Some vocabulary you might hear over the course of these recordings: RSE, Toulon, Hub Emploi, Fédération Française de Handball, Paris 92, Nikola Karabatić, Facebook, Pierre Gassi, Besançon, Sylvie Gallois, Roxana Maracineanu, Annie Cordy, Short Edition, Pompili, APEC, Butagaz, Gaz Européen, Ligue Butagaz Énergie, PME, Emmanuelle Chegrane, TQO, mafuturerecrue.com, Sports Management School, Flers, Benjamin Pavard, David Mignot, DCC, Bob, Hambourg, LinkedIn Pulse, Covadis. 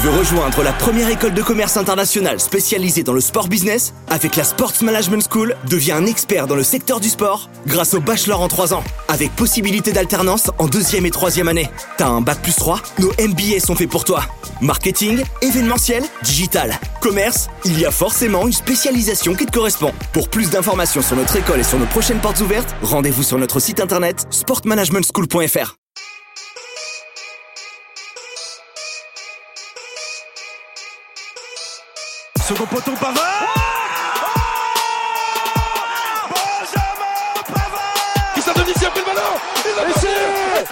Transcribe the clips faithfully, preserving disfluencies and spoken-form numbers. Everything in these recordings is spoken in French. Tu veux rejoindre la première école de commerce internationale spécialisée dans le sport business? Avec la Sports Management School, deviens un expert dans le secteur du sport grâce au bachelor en trois ans, avec possibilité d'alternance en deuxième et troisième année. T'as un bac plus trois? Nos M B A sont faits pour toi. Marketing, événementiel, digital, commerce, il y a forcément une spécialisation qui te correspond. Pour plus d'informations sur notre école et sur nos prochaines portes ouvertes, rendez-vous sur notre site internet sport management school point f r. Second poteau, Pavard, oh oh, Benjamin Pavard. Christian Dominici a pris le ballon. Il a et, c'est...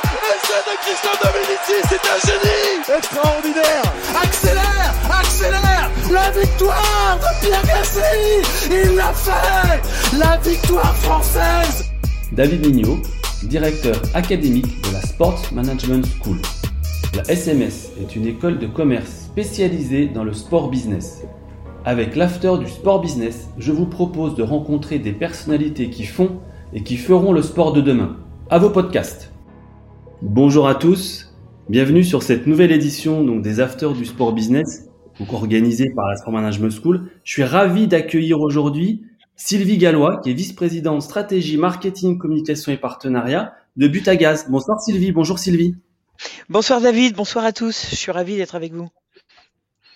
et c'est de Christian Dominici, c'est un génie extraordinaire. Accélère, accélère. La victoire de Pierre Gasly. Il l'a fait. La victoire française. David Mignot, directeur académique de la Sports Management School. La S M S est une école de commerce spécialisée dans le sport business. Avec l'after du sport business, je vous propose de rencontrer des personnalités qui font et qui feront le sport de demain. À vos podcasts. Bonjour à tous, bienvenue sur cette nouvelle édition donc, des afters du sport business, donc organisée par la Sport Management School. Je suis ravi d'accueillir aujourd'hui Sylvie Gallois, qui est vice-présidente stratégie, marketing, communication et partenariat de Butagaz. Bonsoir Sylvie, bonjour Sylvie. Bonsoir David, bonsoir à tous, je suis ravi d'être avec vous.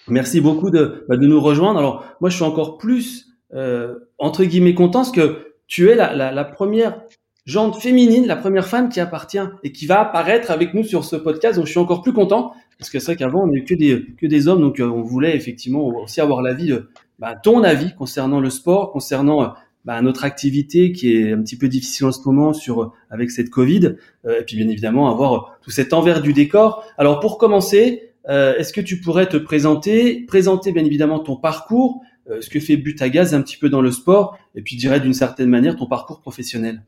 Merci beaucoup de, de nous rejoindre. Alors, moi, je suis encore plus, euh, entre guillemets, content parce que tu es la, la, la première gente féminine, la première femme qui appartient et qui va apparaître avec nous sur ce podcast. Donc, je suis encore plus content parce que c'est vrai qu'avant, on n'avait que des, que des hommes. Donc, euh, on voulait effectivement aussi avoir l'avis, euh, bah, ton avis concernant le sport, concernant euh, bah, notre activité qui est un petit peu difficile en ce moment sur, euh, avec cette Covid. Euh, et puis, bien évidemment, avoir tout cet envers du décor. Alors, pour commencer, Euh, est-ce que tu pourrais te présenter, présenter bien évidemment ton parcours, euh, ce que fait Butagaz un petit peu dans le sport, et puis je dirais d'une certaine manière ton parcours professionnel.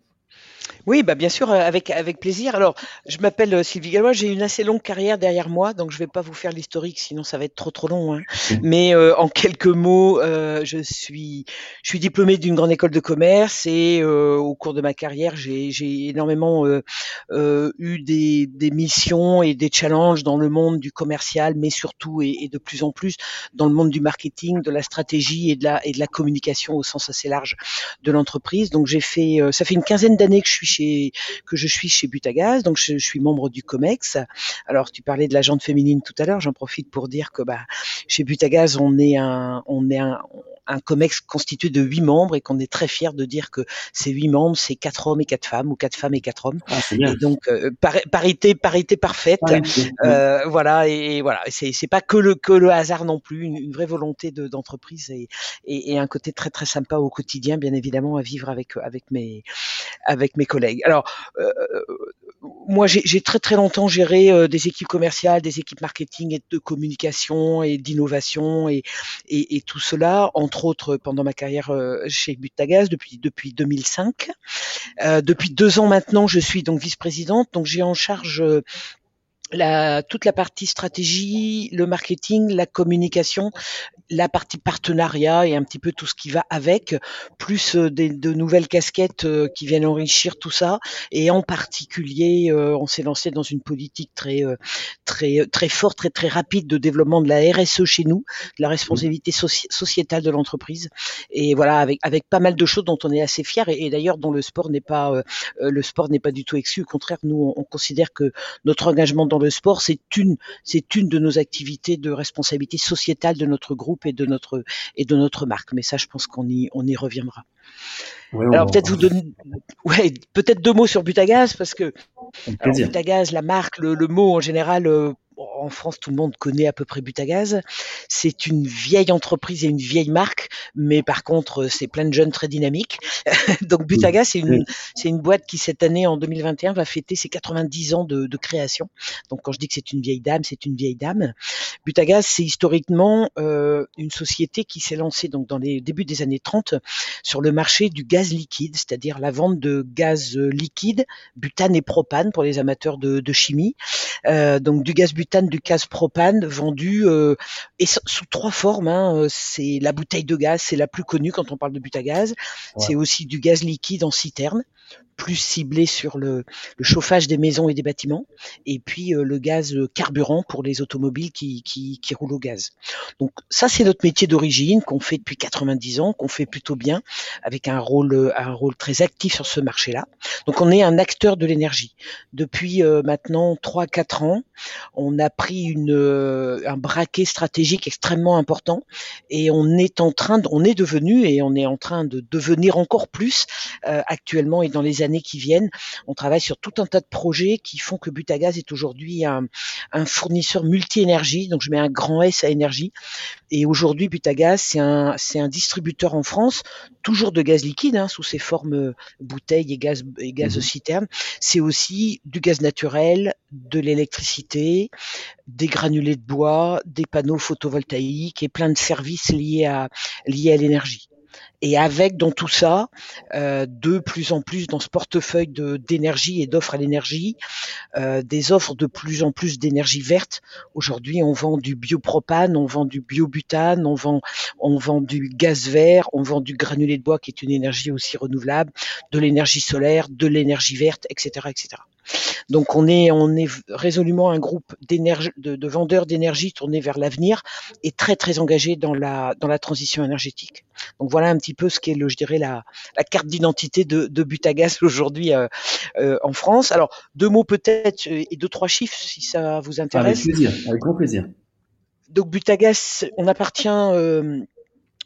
Oui, bah bien sûr, avec avec plaisir. Alors, je m'appelle Sylvie Gallois, j'ai une assez longue carrière derrière moi, donc je vais pas vous faire l'historique, sinon ça va être trop trop long. Hein. Mais euh, en quelques mots, euh, je suis je suis diplômée d'une grande école de commerce et euh, au cours de ma carrière, j'ai j'ai énormément euh, euh, eu des des missions et des challenges dans le monde du commercial, mais surtout et, et de plus en plus dans le monde du marketing, de la stratégie et de la et de la communication au sens assez large de l'entreprise. Donc j'ai fait, euh, ça fait une quinzaine d'années que je suis Chez, que je suis chez Butagaz, donc je, je suis membre du COMEX. Alors tu parlais de la gente féminine tout à l'heure, j'en profite pour dire que bah chez Butagaz on est un on est un un COMEX constitué de huit membres et qu'on est très fiers de dire que ces huit membres, c'est quatre hommes et quatre femmes, ou quatre femmes et quatre hommes. Ah, c'est bien. Et donc euh, par, parité, parité parfaite. Parité. Euh, voilà et, et voilà. C'est, c'est pas que le que le hasard non plus, une, une vraie volonté de, d'entreprise et, et et un côté très très sympa au quotidien, bien évidemment à vivre avec avec mes avec mes collègues. Alors euh, moi j'ai, j'ai très très longtemps géré euh, des équipes commerciales, des équipes marketing et de communication et d'innovation et et, et tout cela en entre autres pendant ma carrière chez Butagaz depuis depuis deux mille cinq. Euh, depuis deux ans maintenant, je suis donc vice-présidente, donc j'ai en charge euh, la, toute la partie stratégie, le marketing, la communication, la partie partenariat et un petit peu tout ce qui va avec, plus des, de nouvelles casquettes euh, qui viennent enrichir tout ça. Et en particulier, euh, on s'est lancé dans une politique très euh, très très forte, très très rapide de développement de la R S E chez nous, de la responsabilité soci- sociétale de l'entreprise. Et voilà, avec avec pas mal de choses dont on est assez fiers et, et d'ailleurs dont le sport n'est pas euh, le sport n'est pas du tout exclu. Au contraire, nous on, on considère que notre engagement dans le sport, c'est une, c'est une de nos activités de responsabilité sociétale de notre groupe et de notre, et de notre marque. Mais ça, je pense qu'on y, on y reviendra. Ouais, alors, on... peut-être vous donner, ouais, peut-être deux mots sur Butagaz, parce que, alors, Butagaz, la marque, le, le mot en général, euh, en France, tout le monde connaît à peu près Butagaz. C'est une vieille entreprise et une vieille marque, mais par contre, c'est plein de jeunes très dynamiques. Donc, Butagaz, c'est une, c'est une boîte qui, cette année, en deux mille vingt et un, va fêter ses quatre-vingt-dix ans de, de création. Donc, quand je dis que c'est une vieille dame, c'est une vieille dame. Butagaz, c'est historiquement euh, une société qui s'est lancée donc dans les débuts des années trente sur le marché du gaz liquide, c'est-à-dire la vente de gaz liquide, butane et propane pour les amateurs de, de chimie. Euh, donc, du gaz butane, du gaz propane vendu euh, et sous trois formes. Hein, c'est la bouteille de gaz, c'est la plus connue quand on parle de Butagaz. Ouais. C'est aussi du gaz liquide en citerne. plus ciblé sur le, le chauffage des maisons et des bâtiments, et puis euh, le gaz carburant pour les automobiles qui, qui, qui roulent au gaz. Donc ça, c'est notre métier d'origine qu'on fait depuis quatre-vingt-dix ans, qu'on fait plutôt bien, avec un rôle, un rôle très actif sur ce marché-là. Donc on est un acteur de l'énergie. Depuis euh, maintenant trois à quatre ans, on a pris une, euh, un braquet stratégique extrêmement important, et on est en train, de, on est devenu et on est en train de devenir encore plus euh, actuellement et dans les années qui viennent. On travaille sur tout un tas de projets qui font que Butagaz est aujourd'hui un, un fournisseur multi-énergie, donc je mets un grand S à énergie. Et aujourd'hui, Butagaz, c'est un, c'est un distributeur en France, toujours de gaz liquide, hein, sous ses formes bouteilles et gaz, et gaz citerne. C'est aussi du gaz naturel, de l'électricité, des granulés de bois, des panneaux photovoltaïques et plein de services liés à, liés à l'énergie. Et avec, dans tout ça, euh, de plus en plus dans ce portefeuille de, d'énergie et d'offres à l'énergie, euh, des offres de plus en plus d'énergie verte. Aujourd'hui, on vend du biopropane, on vend du biobutane, on vend, on vend du gaz vert, on vend du granulé de bois qui est une énergie aussi renouvelable, de l'énergie solaire, de l'énergie verte, et cetera, et cetera. Donc on est, on est résolument un groupe d'énergie, de, de vendeurs d'énergie tournés vers l'avenir et très très engagés dans la, dans la transition énergétique. Donc voilà un petit peu ce qu'est, le, je dirais, la, la carte d'identité de, de Butagaz aujourd'hui euh, euh, en France. Alors deux mots peut-être et deux trois chiffres si ça vous intéresse. Avec plaisir, avec grand plaisir. Donc Butagaz, on appartient. Euh,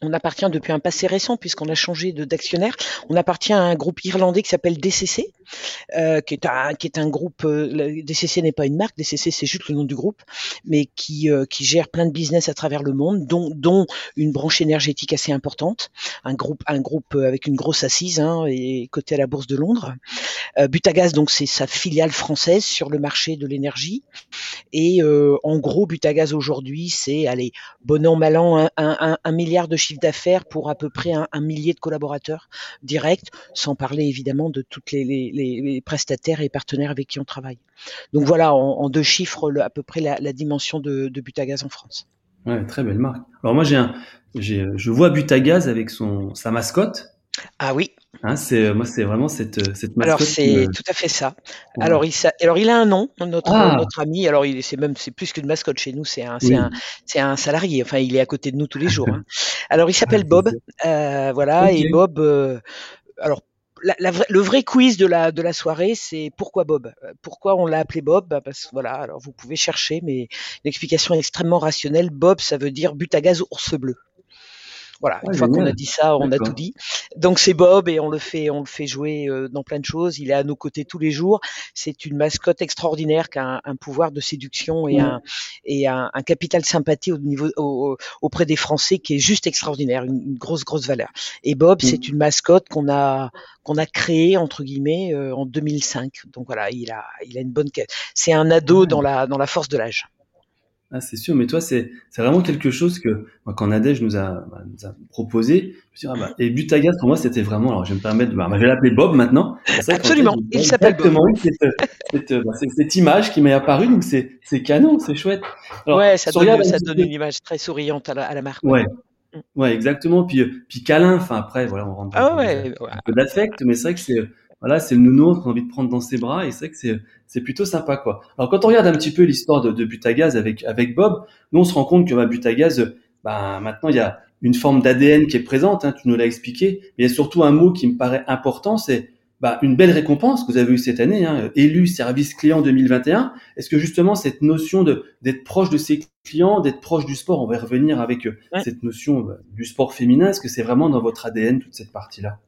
On appartient depuis un passé récent puisqu'on a changé de d'actionnaire. On appartient à un groupe irlandais qui s'appelle D C C, euh, qui est un qui est un groupe. Euh, D C C n'est pas une marque, D C C c'est juste le nom du groupe, mais qui euh, qui gère plein de business à travers le monde, dont dont une branche énergétique assez importante. Un groupe un groupe avec une grosse assise, hein, et coté à la Bourse de Londres. Euh, Butagaz donc c'est sa filiale française sur le marché de l'énergie. Et euh, en gros Butagaz aujourd'hui c'est allez bon an mal an un, un, un milliard de chiffre d'affaires pour à peu près un, un millier de collaborateurs directs, sans parler évidemment de toutes les, les, les prestataires et partenaires avec qui on travaille. Donc voilà, en, en deux chiffres, le, à peu près la, la dimension de, de Butagaz en France. Ouais, très belle marque. Alors moi, j'ai un, j'ai, je vois Butagaz avec son, sa mascotte. Ah oui. Hein, c'est, moi, c'est vraiment cette, cette mascotte. Alors, c'est me... tout à fait ça. Ouais. Alors, il, ça, alors, il a un nom, notre, ah. notre ami. Alors, il, c'est même, c'est plus qu'une mascotte chez nous, c'est un, c'est, oui. un, c'est un salarié. Enfin, il est à côté de nous tous les jours. Hein. Alors, il s'appelle Bob. Euh, voilà, okay. Et Bob. Euh, alors. La, la vraie, le vrai quiz de la de la soirée, c'est pourquoi Bob ? Pourquoi on l'a appelé Bob ? Bah parce que voilà, alors vous pouvez chercher, mais l'explication est extrêmement rationnelle. Bob, ça veut dire Butagaz ours bleu. Voilà, une ah, fois génial. Qu'on a dit ça, on D'accord. a tout dit. Donc c'est Bob et on le fait, on le fait jouer dans plein de choses. Il est à nos côtés tous les jours. C'est une mascotte extraordinaire qui a un, un pouvoir de séduction et mmh. un et un, un capital sympathie au niveau au, auprès des Français qui est juste extraordinaire, une, une grosse grosse valeur. Et Bob, mmh. c'est une mascotte qu'on a qu'on a créée entre guillemets euh, en deux mille cinq. Donc voilà, il a il a une bonne quête. C'est un ado mmh. dans la dans la force de l'âge. Ah, c'est sûr, mais toi, c'est, c'est vraiment quelque chose que, moi, quand Nadège nous a, bah, nous a proposé, je me suis dit, ah bah, et Butagaz, pour moi, c'était vraiment, alors, je vais me permettre, bah, bah, je vais l'appeler Bob maintenant. Ça, absolument, il s'appelle exactement Bob. Exactement, cette, cette, bah, cette, cette image qui m'est apparue, donc c'est, c'est canon, c'est chouette. Alors, ouais, ça, donne, ça donne une image très souriante à la, à la marque. Ouais. Ouais, mm. ouais exactement, puis, euh, puis câlin, enfin, après, voilà, on rentre dans ah, ouais, un, ouais. un peu d'affect, mais c'est vrai que c'est, voilà, c'est le nounours qu'on a envie de prendre dans ses bras et c'est vrai que c'est, c'est plutôt sympa, quoi. Alors, quand on regarde un petit peu l'histoire de, de Butagaz avec, avec Bob, nous, on se rend compte que, bah, Butagaz, bah, maintenant, il y a une forme d'A D N qui est présente, hein, tu nous l'as expliqué. Mais il y a surtout un mot qui me paraît important, c'est, bah, une belle récompense que vous avez eue cette année, hein, élu service client deux mille vingt et un. Est-ce que justement, cette notion de, d'être proche de ses clients, d'être proche du sport, on va y revenir avec ouais. cette notion bah, du sport féminin, est-ce que c'est vraiment dans votre A D N, toute cette partie-là?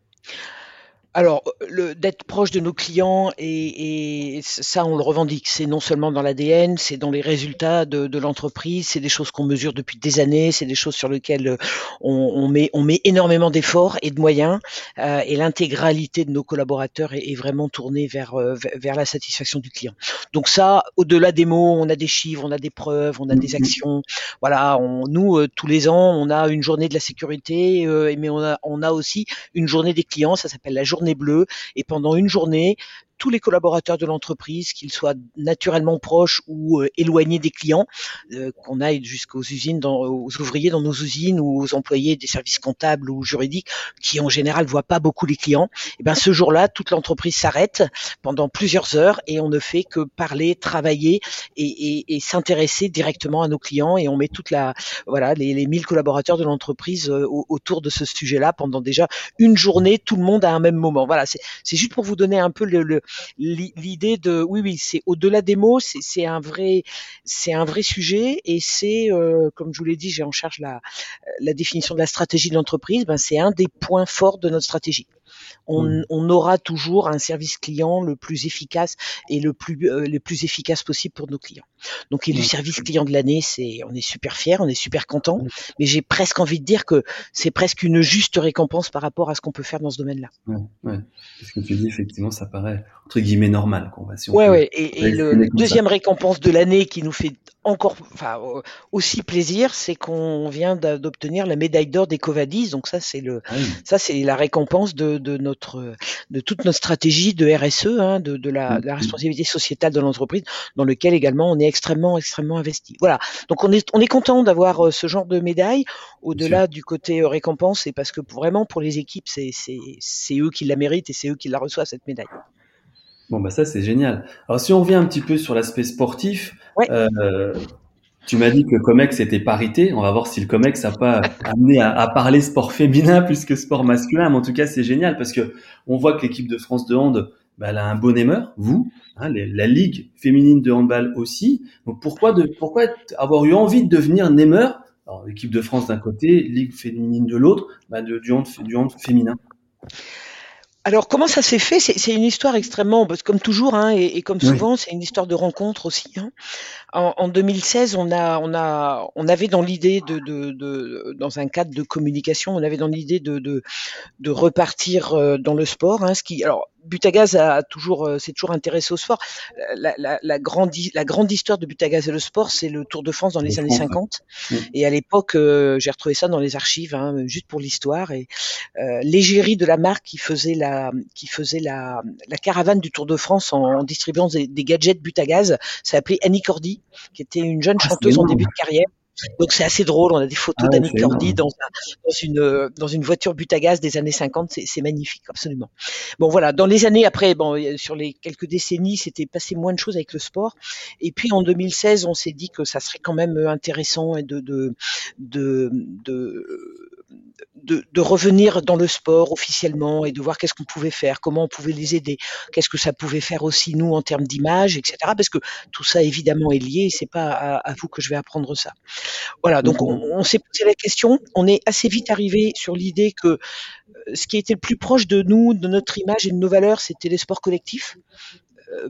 Alors, le, d'être proche de nos clients, et, et ça, on le revendique. C'est non seulement dans l'A D N, c'est dans les résultats de, de l'entreprise, c'est des choses qu'on mesure depuis des années, c'est des choses sur lesquelles on, on, met, on met énormément d'efforts et de moyens. Euh, et l'intégralité de nos collaborateurs est, est vraiment tournée vers, vers la satisfaction du client. Donc ça, au-delà des mots, on a des chiffres, on a des preuves, on a des actions. Voilà, on, nous, euh, tous les ans, on a une journée de la sécurité, euh, mais on a, on a aussi une journée des clients, ça s'appelle la journée Journée bleue, et pendant une journée, tous les collaborateurs de l'entreprise, qu'ils soient naturellement proches ou euh, éloignés des clients, euh, qu'on aille jusqu'aux usines, dans, aux ouvriers dans nos usines ou aux employés des services comptables ou juridiques, qui en général ne voient pas beaucoup les clients. Et ben ce jour-là, toute l'entreprise s'arrête pendant plusieurs heures et on ne fait que parler, travailler et, et, et s'intéresser directement à nos clients, et on met toute la voilà les, les mille collaborateurs de l'entreprise euh, autour de ce sujet-là pendant déjà une journée, tout le monde à un même moment. Voilà, c'est, c'est juste pour vous donner un peu le, le, l'idée de oui oui c'est au-delà des mots, c'est, c'est un vrai c'est un vrai sujet, et c'est euh, comme je vous l'ai dit, j'ai en charge la, la définition de la stratégie de l'entreprise. Ben c'est un des points forts de notre stratégie. On, mmh. on aura toujours un service client le plus efficace et le plus euh, le plus efficace possible pour nos clients. Donc, et le service client de l'année, c'est, on est super fiers, on est super contents, mmh. mais j'ai presque envie de dire que c'est presque une juste récompense par rapport à ce qu'on peut faire dans ce domaine-là. Ouais, ouais. Ce que tu dis, effectivement, ça paraît entre guillemets normal. Quoi. Si ouais, peut, ouais. Et, et le, le deuxième ça. récompense de l'année qui nous fait encore, enfin, aussi plaisir, c'est qu'on vient d'obtenir la médaille d'or des Covadis. Donc ça, c'est le, ah oui. ça c'est la récompense de, de notre, de toute notre stratégie de R S E, hein, de, de, la, de la responsabilité sociétale de l'entreprise, dans lequel également on est extrêmement, extrêmement investi. Voilà. Donc on est, on est content d'avoir ce genre de médaille. Au-delà du côté récompense, c'est parce que vraiment pour les équipes, c'est, c'est, c'est eux qui la méritent et c'est eux qui la reçoivent, cette médaille. Bon, bah ça, c'est génial. Alors, si on revient un petit peu sur l'aspect sportif, ouais. euh, tu m'as dit que le COMEX était parité. On va voir si le COMEX n'a pas amené à, à parler sport féminin plus que sport masculin. Mais en tout cas, c'est génial parce que on voit que l'équipe de France de hand, bah, elle a un bon aimeur, vous, hein, les, la Ligue féminine de handball aussi. Donc, pourquoi, de, pourquoi avoir eu envie de devenir aimeur? Alors, l'équipe de France d'un côté, Ligue féminine de l'autre, bah, de, du hand, du hand féminin. Alors, comment ça s'est fait? C'est, c'est une histoire extrêmement, comme toujours, hein, et, et comme souvent, oui. c'est une histoire de rencontre aussi. Hein. En, en deux mille seize, on a, on a, on avait dans l'idée de, de, de, dans un cadre de communication, on avait dans l'idée de, de, de repartir dans le sport. Hein, ce qui, alors, Butagaz a toujours, c'est toujours intéressé au sport. La, la, la, grande, la grande histoire de Butagaz et le sport, c'est le Tour de France dans les oui. années cinquante. Oui. Et à l'époque, euh, j'ai retrouvé ça dans les archives, hein, juste pour l'histoire. Et euh, l'égérie de la marque qui faisait la, qui faisait la, la caravane du Tour de France en, en distribuant des, des gadgets Butagaz, s'appelait Annie Cordy, qui était une jeune ah, chanteuse en début de carrière. Donc c'est assez drôle, on a des photos ah, d'Annie Cordy dans, dans une dans une voiture Butagaz des années cinquante, c'est, c'est magnifique, absolument. Bon voilà, dans les années après, bon sur les quelques décennies, c'était passé moins de choses avec le sport. Et puis en deux mille seize, on s'est dit que ça serait quand même intéressant de de de, de De, de revenir dans le sport officiellement et de voir qu'est-ce qu'on pouvait faire, comment on pouvait les aider, qu'est-ce que ça pouvait faire aussi nous en termes d'image, et cetera. Parce que tout ça évidemment est lié, et c'est pas à, à vous que je vais apprendre ça. Voilà, donc on, on s'est posé la question, on est assez vite arrivé sur l'idée que ce qui était le plus proche de nous, de notre image et de nos valeurs, c'était les sports collectifs,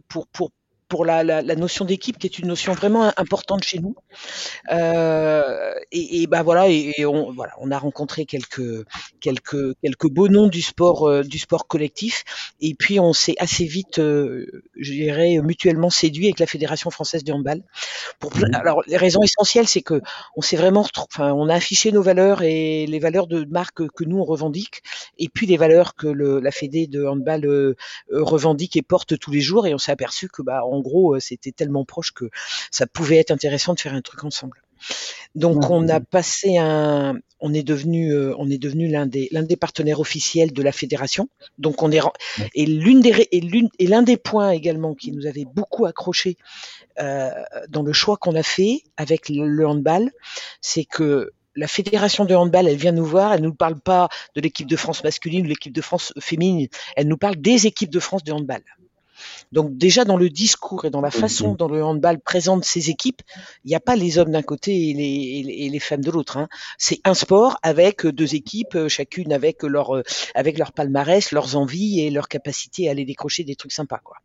pour pour pour la, la, la notion d'équipe qui est une notion vraiment importante chez nous. Euh, et, et ben voilà, et, et on, voilà, on a rencontré quelques quelques quelques beaux noms du sport euh, du sport collectif. Et puis on s'est assez vite, euh, je dirais, mutuellement séduit avec la Fédération Française de Handball. Pour plein, alors les raisons essentielles, c'est que on s'est vraiment, enfin, on a affiché nos valeurs et les valeurs de marque que nous on revendique, et puis les valeurs que le, la Fédé de Handball euh, revendique et porte tous les jours. Et on s'est aperçu que bah on en gros, c'était tellement proche que ça pouvait être intéressant de faire un truc ensemble. Donc, on a passé un, on est devenu, on est devenu l'un des, l'un des partenaires officiels de la fédération. Donc, on est, et l'une des, et l'une, et l'un des points également qui nous avait beaucoup accroché euh, dans le choix qu'on a fait avec le handball, c'est que la fédération de handball, elle vient nous voir, elle ne nous parle pas de l'équipe de France masculine ou l'équipe de France féminine, elle nous parle des équipes de France de handball. Donc déjà dans le discours et dans la façon dont le handball présente ses équipes, il n'y a pas les hommes d'un côté et les, et les femmes de l'autre. Hein. C'est un sport avec deux équipes, chacune avec leur, avec leur palmarès, leurs envies et leur capacité à aller décrocher des trucs sympas, quoi.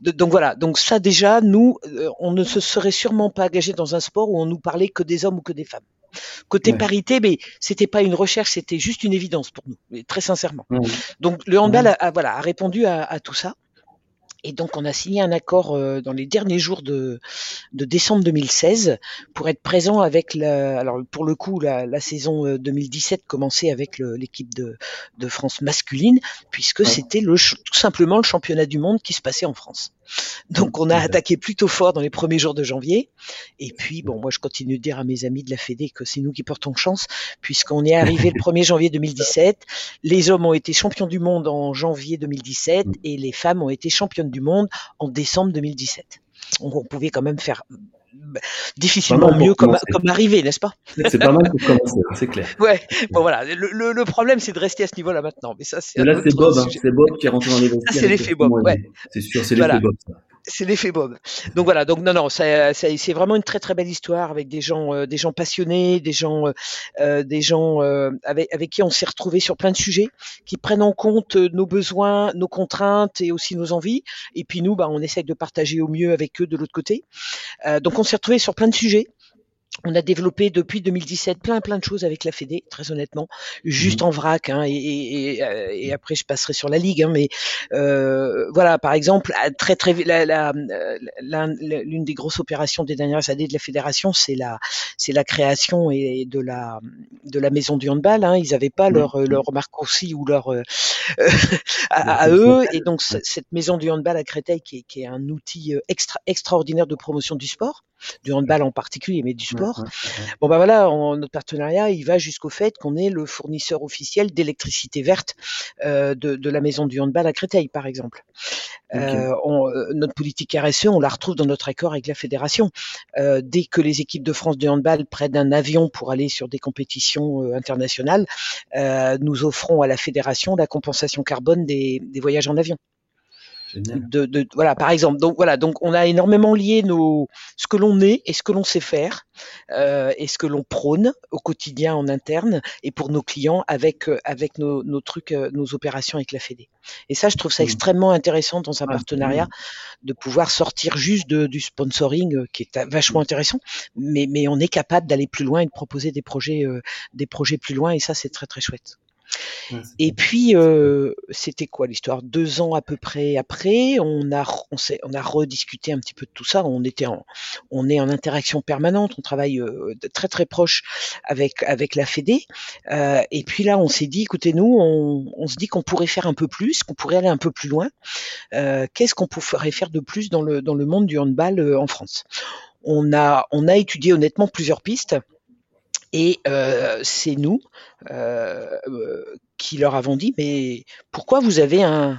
De, donc voilà, donc ça déjà, nous, on ne se serait sûrement pas engagé dans un sport où on nous parlait que des hommes ou que des femmes. Côté ouais. parité, mais c'était pas une recherche, c'était juste une évidence pour nous, très sincèrement. Ouais. Donc le handball ouais. a, a, voilà, a répondu à, à tout ça. Et donc, on a signé un accord euh, dans les derniers jours de, de décembre deux mille seize pour être présent avec la. Alors, pour le coup, la, la saison deux mille dix-sept commençait avec le, l'équipe de, de France masculine, puisque ouais. c'était le, tout simplement le championnat du monde qui se passait en France. Donc, on a attaqué plutôt fort dans les premiers jours de janvier. Et puis, bon, moi, je continue de dire à mes amis de la Fédé que c'est nous qui portons chance, puisqu'on est arrivé le premier janvier deux mille dix-sept. Les hommes ont été champions du monde en janvier deux mille dix-sept et les femmes ont été championnes du monde en décembre deux mille dix-sept. Donc, on pouvait quand même faire difficilement mieux comme, comme arrivé, n'est-ce pas? C'est pas mal pour commencer, c'est clair. Ouais, bon voilà, le, le, le problème c'est de rester à ce niveau-là maintenant. Mais ça, c'est là, c'est Bob, hein, c'est Bob qui est rentré dans les vestiaires. Ça, c'est l'effet Bob, ouais. C'est sûr, c'est l'effet voilà. Bob, ça. C'est l'effet Bob. Donc voilà, donc non, non, ça, ça, c'est vraiment une très très belle histoire avec des gens, euh, des gens passionnés, des gens, euh, des gens euh, avec, avec qui on s'est retrouvés sur plein de sujets, qui prennent en compte nos besoins, nos contraintes et aussi nos envies. Et puis nous, bah, on essaye de partager au mieux avec eux de l'autre côté. Euh, donc on s'est retrouvés sur plein de sujets. On a développé depuis deux mille dix-sept plein plein de choses avec la Fédé, très honnêtement, juste en vrac, hein, et, et, et après je passerai sur la Ligue, hein, mais euh, voilà, par exemple, très très la, la, la, l'une des grosses opérations des dernières années de la fédération, c'est la c'est la création et de la de la maison du handball. Hein, ils n'avaient pas leur leur marque aussi ou leur euh, à, à eux, et donc cette maison du handball à Créteil, qui est, qui est un outil extra extraordinaire de promotion du sport, du handball en particulier, mais du sport. Bon ben voilà, on, notre partenariat, il va jusqu'au fait qu'on est le fournisseur officiel d'électricité verte euh, de, de la maison du handball à Créteil, par exemple. Okay. Euh, on, notre politique R S E, on la retrouve dans notre accord avec la fédération. Euh, dès que les équipes de France de handball prennent un avion pour aller sur des compétitions euh, internationales, euh, nous offrons à la fédération la compensation carbone des, des voyages en avion. De, de, voilà, par exemple. Donc voilà, donc on a énormément lié nos, ce que l'on est et ce que l'on sait faire, euh, et ce que l'on prône au quotidien en interne et pour nos clients avec avec nos, nos trucs, nos opérations avec la Fédé. Et ça, je trouve ça extrêmement intéressant dans un partenariat de pouvoir sortir juste de, du sponsoring, qui est vachement intéressant, mais mais on est capable d'aller plus loin et de proposer des projets euh, des projets plus loin, et ça, c'est très très chouette. Et puis euh, c'était quoi l'histoire? Deux ans à peu près après, on a on s'est on a rediscuté un petit peu de tout ça. On était en on est en interaction permanente. On travaille euh, très très proche avec avec la Fédé. Euh, et puis là, on s'est dit, écoutez, nous, on, on se dit qu'on pourrait faire un peu plus, qu'on pourrait aller un peu plus loin. Euh, qu'est-ce qu'on pourrait faire de plus dans le dans le monde du handball euh, en France? On a on a étudié honnêtement plusieurs pistes. Et euh, c'est nous euh, qui leur avons dit, mais pourquoi vous avez un...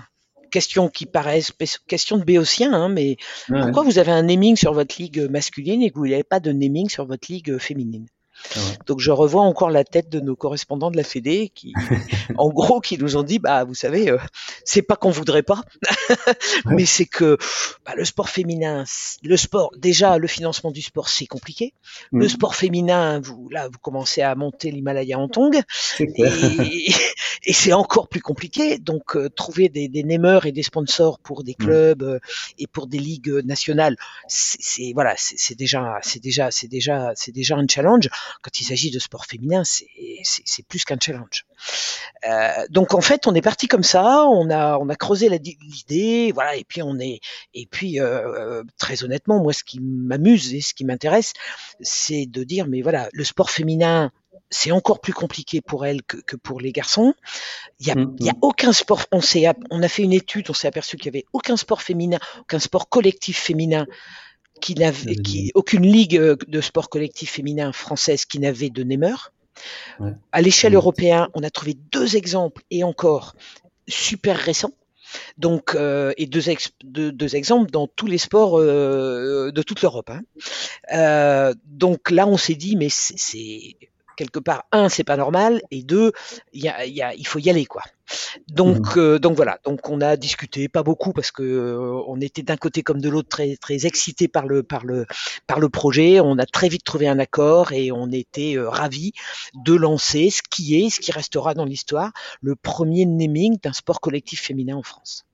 Question qui paraît, question de béotien, hein, mais ouais, pourquoi ouais. vous avez un naming sur votre ligue masculine et que vous n'avez pas de naming sur votre ligue féminine? Ouais. Donc je revois encore la tête de nos correspondants de la Fédé qui, en gros, qui nous ont dit, bah vous savez, euh, c'est pas qu'on voudrait pas, mais c'est que bah, le sport féminin, le sport, déjà le financement du sport c'est compliqué. Mmh. Le sport féminin, vous là vous commencez à monter l'Himalaya en tongs, et, et c'est encore plus compliqué. Donc euh, trouver des, des nameurs et des sponsors pour des clubs mmh. euh, et pour des ligues nationales, c'est, c'est voilà, c'est, c'est déjà, c'est déjà, c'est déjà, c'est déjà un challenge. Quand il s'agit de sport féminin, c'est, c'est, c'est plus qu'un challenge. Euh, donc en fait, on est parti comme ça, on a on a creusé la, l'idée, voilà, et puis on est et puis euh, très honnêtement, moi, ce qui m'amuse et ce qui m'intéresse, c'est de dire, mais voilà, le sport féminin, c'est encore plus compliqué pour elles que, que pour les garçons. Il y a, mmh. il y a aucun sport. On s'est, on a fait une étude, on s'est aperçu qu'il y avait aucun sport féminin, aucun sport collectif féminin. Qui n'avait, qui, aucune ligue de sport collectif féminin française qui n'avait de nameur. Ouais. À l'échelle ouais. européenne, on a trouvé deux exemples et encore super récents. Donc, euh, et deux, ex, deux, deux exemples dans tous les sports euh, de toute l'Europe. Hein. Euh, donc là, on s'est dit, mais c'est, c'est quelque part, un, c'est pas normal, et deux, y a, y a, il faut y aller, quoi. Donc, mmh. euh, donc voilà. Donc, on a discuté, pas beaucoup, parce que euh, on était d'un côté comme de l'autre très, très excités par le, par le, par le projet. On a très vite trouvé un accord et on était euh, ravis de lancer ce qui est, ce qui restera dans l'histoire, le premier naming d'un sport collectif féminin en France.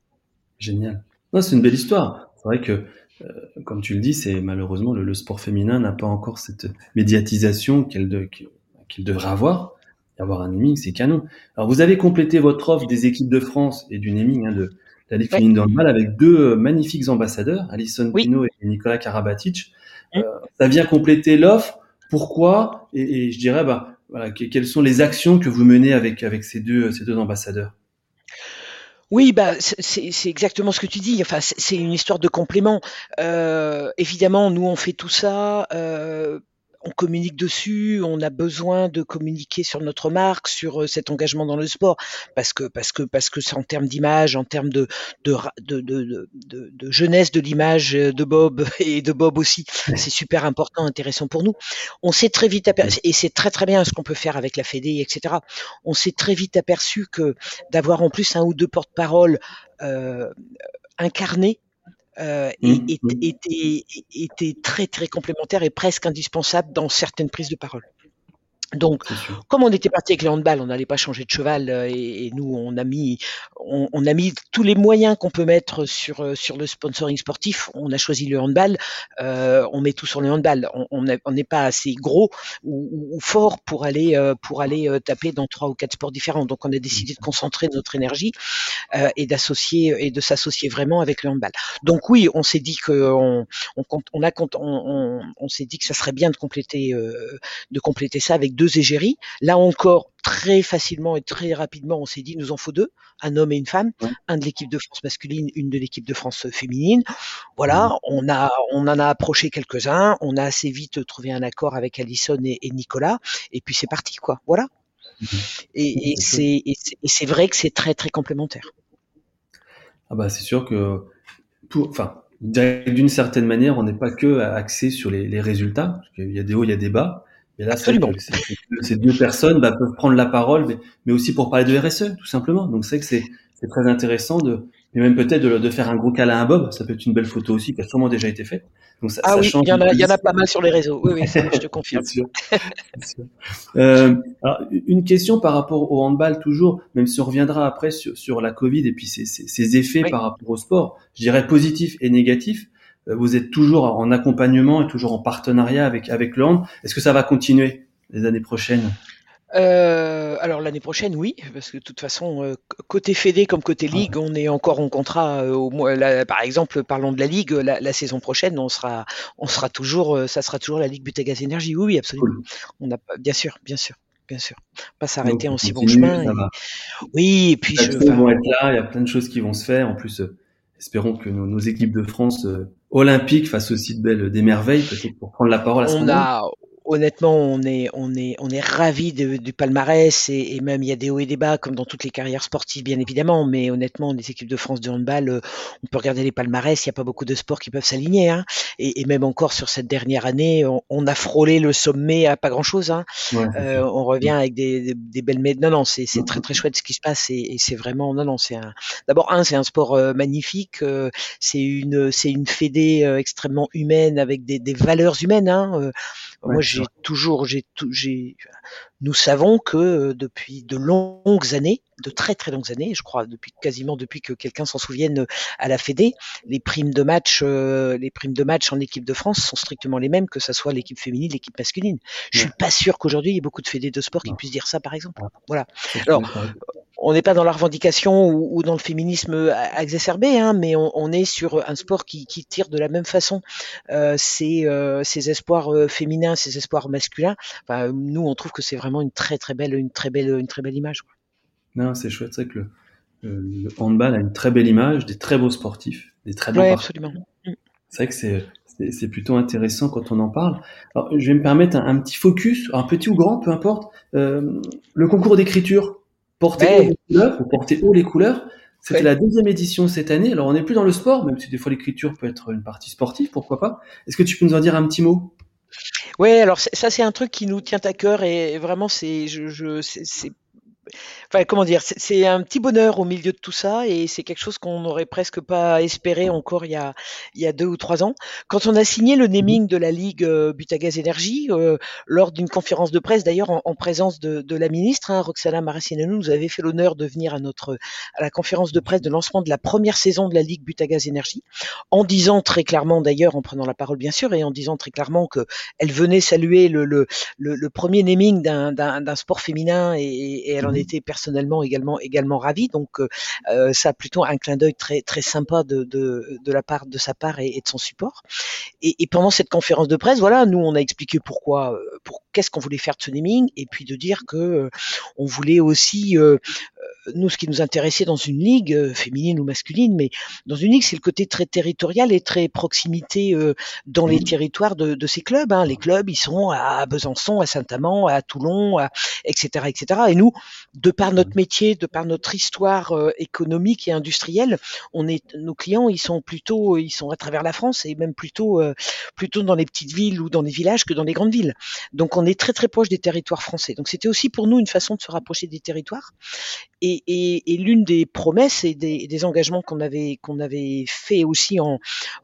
Génial. Non, c'est une belle histoire. C'est vrai que. Euh, comme tu le dis, c'est malheureusement le, le sport féminin n'a pas encore cette médiatisation qu'elle de, qu'elle, qu'il devrait avoir. Avoir un naming, c'est canon. Alors, vous avez complété votre offre des équipes de France et du naming, hein, de la Ligue féminine de handball avec deux magnifiques ambassadeurs, Alison oui. Pineau et Nikola Karabatić. Euh, ça vient compléter l'offre. Pourquoi et, et je dirais, bah, voilà, que, quelles sont les actions que vous menez avec, avec ces, deux, ces deux ambassadeurs? Oui, bah c'est, c'est exactement ce que tu dis. Enfin, c'est une histoire de complément. Euh, évidemment, nous on fait tout ça. Euh, on communique dessus. On a besoin de communiquer sur notre marque, sur cet engagement dans le sport, parce que parce que parce que c'est en termes d'image, en termes de de de de, de, de jeunesse de l'image de Bob et de Bob aussi. C'est super important, intéressant pour nous. On s'est très vite aperçu, et c'est très très bien ce qu'on peut faire avec la Fédé, et cetera. On s'est très vite aperçu que d'avoir en plus un ou deux porte-parole Euh, incarné euh, mmh. et, et, et, était très très complémentaire et presque indispensable dans certaines prises de parole. Donc, comme on était parti avec le handball, on n'allait pas changer de cheval et, et nous, on a mis, on, on a mis tous les moyens qu'on peut mettre sur sur le sponsoring sportif. On a choisi le handball, euh, on met tout sur le handball. On n'est pas assez gros ou, ou fort pour aller euh, pour aller euh, taper dans trois ou quatre sports différents. Donc, on a décidé de concentrer notre énergie euh, et d'associer et de s'associer vraiment avec le handball. Donc oui, on s'est dit que on on, on a on, on, on s'est dit que ça serait bien de compléter euh, de compléter ça avec deux deux égéries. Là encore, très facilement et très rapidement, on s'est dit, nous en faut deux, un homme et une femme, ouais. un de l'équipe de France masculine, une de l'équipe de France féminine. Voilà, ouais. on a, on en a approché quelques-uns, on a assez vite trouvé un accord avec Alison et, et Nicolas, et puis c'est parti, quoi. Voilà. Et, et, c'est, et, c'est, et c'est vrai que c'est très, très complémentaire. Ah bah, c'est sûr que, pour, enfin, d'une certaine manière, on n'est pas que axé sur les, les résultats, parce qu'il y a des hauts, il y a des bas. Et là, c'est, c'est, c'est, ces deux personnes bah, peuvent prendre la parole, mais, mais aussi pour parler de R S E, tout simplement. Donc, c'est vrai que c'est, c'est très intéressant de, et même peut-être de, de faire un gros câlin à Bob. Ça peut être une belle photo aussi, qui a sûrement déjà été faite. Donc, ça, ah ça oui, il y, y en a pas mal sur les réseaux. Oui, oui, ça, je te confirme. Bien sûr. Bien sûr. Euh, alors, une question par rapport au handball, toujours, même si on reviendra après sur, sur la Covid et puis ses, ses, ses effets oui. par rapport au sport, je dirais positifs et négatifs. Vous êtes toujours en accompagnement et toujours en partenariat avec, avec le hand. Est-ce que ça va continuer les années prochaines ? Euh, alors l'année prochaine, oui, parce que de toute façon, euh, côté Fédé comme côté Ligue, ah. on est encore en contrat. Euh, au mois, là, par exemple, parlons de la Ligue, la, la saison prochaine, on sera, on sera toujours, euh, ça sera toujours la Ligue Butagaz Énergie. Oui, oui, absolument. Cool. On a, bien sûr, bien sûr, bien sûr. Pas s'arrêter donc, en si bon chemin. Et... Oui, et puis les je. Les vont être là. Il y a plein de choses qui vont se faire. En plus, euh, espérons que nos, nos équipes de France. Euh, Olympique face au site belle des merveilles, peut-être pour prendre la parole à ce moment-là. Honnêtement, on est, on est, on est ravis de, du palmarès et, et même il y a des hauts et des bas comme dans toutes les carrières sportives, bien évidemment. Mais honnêtement, les équipes de France de handball, on peut regarder les palmarès, il n'y a pas beaucoup de sports qui peuvent s'aligner. Hein. Et, et même encore sur cette dernière année, on, on a frôlé le sommet à pas grand-chose. Hein. Ouais. Euh, on revient avec des, des, des belles médailles. Non, non, c'est, c'est très très chouette ce qui se passe et, et c'est vraiment, non, non, c'est un. D'abord, un, c'est un sport euh, magnifique. Euh, c'est une, c'est une fédé euh, extrêmement humaine avec des, des valeurs humaines. Hein. Euh, ouais. Moi, je J'ai toujours, j'ai, tout, j'ai, nous savons que depuis de longues années, de très très longues années, je crois, depuis quasiment depuis que quelqu'un s'en souvienne à la Fédé, les primes de match, euh, les primes de match en équipe de France sont strictement les mêmes que ça soit l'équipe féminine, l'équipe masculine. Je suis pas sûr qu'aujourd'hui il y ait beaucoup de fédés de sport qui non. puissent dire ça, par exemple. Voilà. Alors. On n'est pas dans la revendication ou, ou dans le féminisme exacerbé, hein, mais on, on est sur un sport qui, qui tire de la même façon euh, ses, euh, ses espoirs euh, féminins, ses espoirs masculins. Enfin, nous, on trouve que c'est vraiment une très très belle, une très belle, une très belle image. Quoi. Non, c'est chouette, c'est vrai que le, le handball a une très belle image, des très beaux sportifs, des très beaux. Oui, absolument. C'est vrai que c'est, c'est, c'est plutôt intéressant quand on en parle. Alors, je vais me permettre un, un petit focus, un petit ou grand, peu importe. Euh, le concours d'écriture. Porter ouais. haut les couleurs, ou porter haut les couleurs, c'était ouais. la deuxième édition cette année. Alors, on n'est plus dans le sport, même si des fois l'écriture peut être une partie sportive, pourquoi pas. Est-ce que tu peux nous en dire un petit mot ? Oui, alors ça, c'est un truc qui nous tient à cœur et vraiment, c'est... Je, je, c'est, c'est... Enfin, comment dire, c'est, c'est un petit bonheur au milieu de tout ça et c'est quelque chose qu'on n'aurait presque pas espéré encore il y a, il y a deux ou trois ans. Quand on a signé le naming de la Ligue euh, Butagaz Énergie, euh, lors d'une conférence de presse, d'ailleurs en, en présence de, de la ministre, hein, Roxana Maracineanu nous avait fait l'honneur de venir à, notre, à la conférence de presse de lancement de la première saison de la Ligue Butagaz Énergie, en disant très clairement d'ailleurs, en prenant la parole bien sûr, et en disant très clairement qu'elle venait saluer le, le, le, le premier naming d'un, d'un, d'un sport féminin et, et elle en est été personnellement également également ravis. Donc euh, ça a plutôt un clin d'œil très très sympa de, de de la part de sa part et, et de son support. Et, et pendant cette conférence de presse, voilà, nous on a expliqué pourquoi, pour qu'est-ce qu'on voulait faire de ce naming, et puis de dire que euh, on voulait aussi euh, nous, ce qui nous intéressait dans une ligue euh, féminine ou masculine, mais dans une ligue, c'est le côté très territorial et très proximité euh, dans les territoires de, de ces clubs. Hein. Les clubs, ils sont à Besançon, à Saint-Amand, à Toulon, à, et cetera, et cetera. Et nous, de par notre métier, de par notre histoire euh, économique et industrielle, on est, nos clients, ils sont plutôt, ils sont à travers la France et même plutôt, euh, plutôt dans les petites villes ou dans les villages que dans les grandes villes. Donc, on est très très proche des territoires français. Donc, c'était aussi pour nous une façon de se rapprocher des territoires. Et, et, et l'une des promesses et des, des engagements qu'on avait, qu'on avait fait aussi en,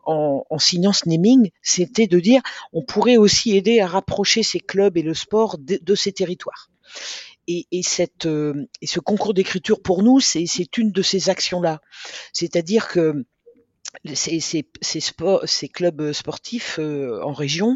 en, en signant ce naming, c'était de dire on pourrait aussi aider à rapprocher ces clubs et le sport de, de ces territoires. Et, et, cette, et ce concours d'écriture, pour nous, c'est, c'est une de ces actions-là. C'est-à-dire que Ces, ces, ces, sport, ces clubs sportifs euh, en région,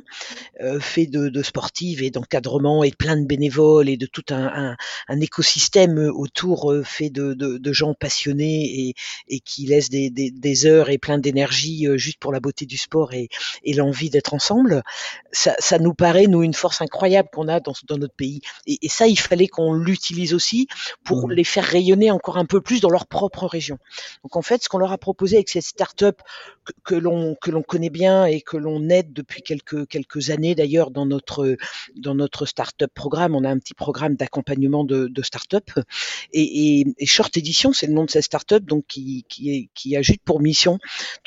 euh, faits de, de sportives et d'encadrement et plein de bénévoles et de tout un, un, un écosystème autour euh, fait de, de, de gens passionnés et, et qui laissent des, des, des heures et plein d'énergie euh, juste pour la beauté du sport et, et l'envie d'être ensemble, ça, ça nous paraît, nous, une force incroyable qu'on a dans, dans notre pays. Et, et ça, il fallait qu'on l'utilise aussi pour les faire rayonner encore un peu plus dans leur propre région. Donc, en fait, ce qu'on leur a proposé avec cette start-up que, que l'on que l'on connaît bien et que l'on aide depuis quelques quelques années d'ailleurs dans notre dans notre start-up programme. On a un petit programme d'accompagnement de, de start-up et, et, et Short Edition, c'est le nom de cette start-up, donc qui qui est, qui a juste pour mission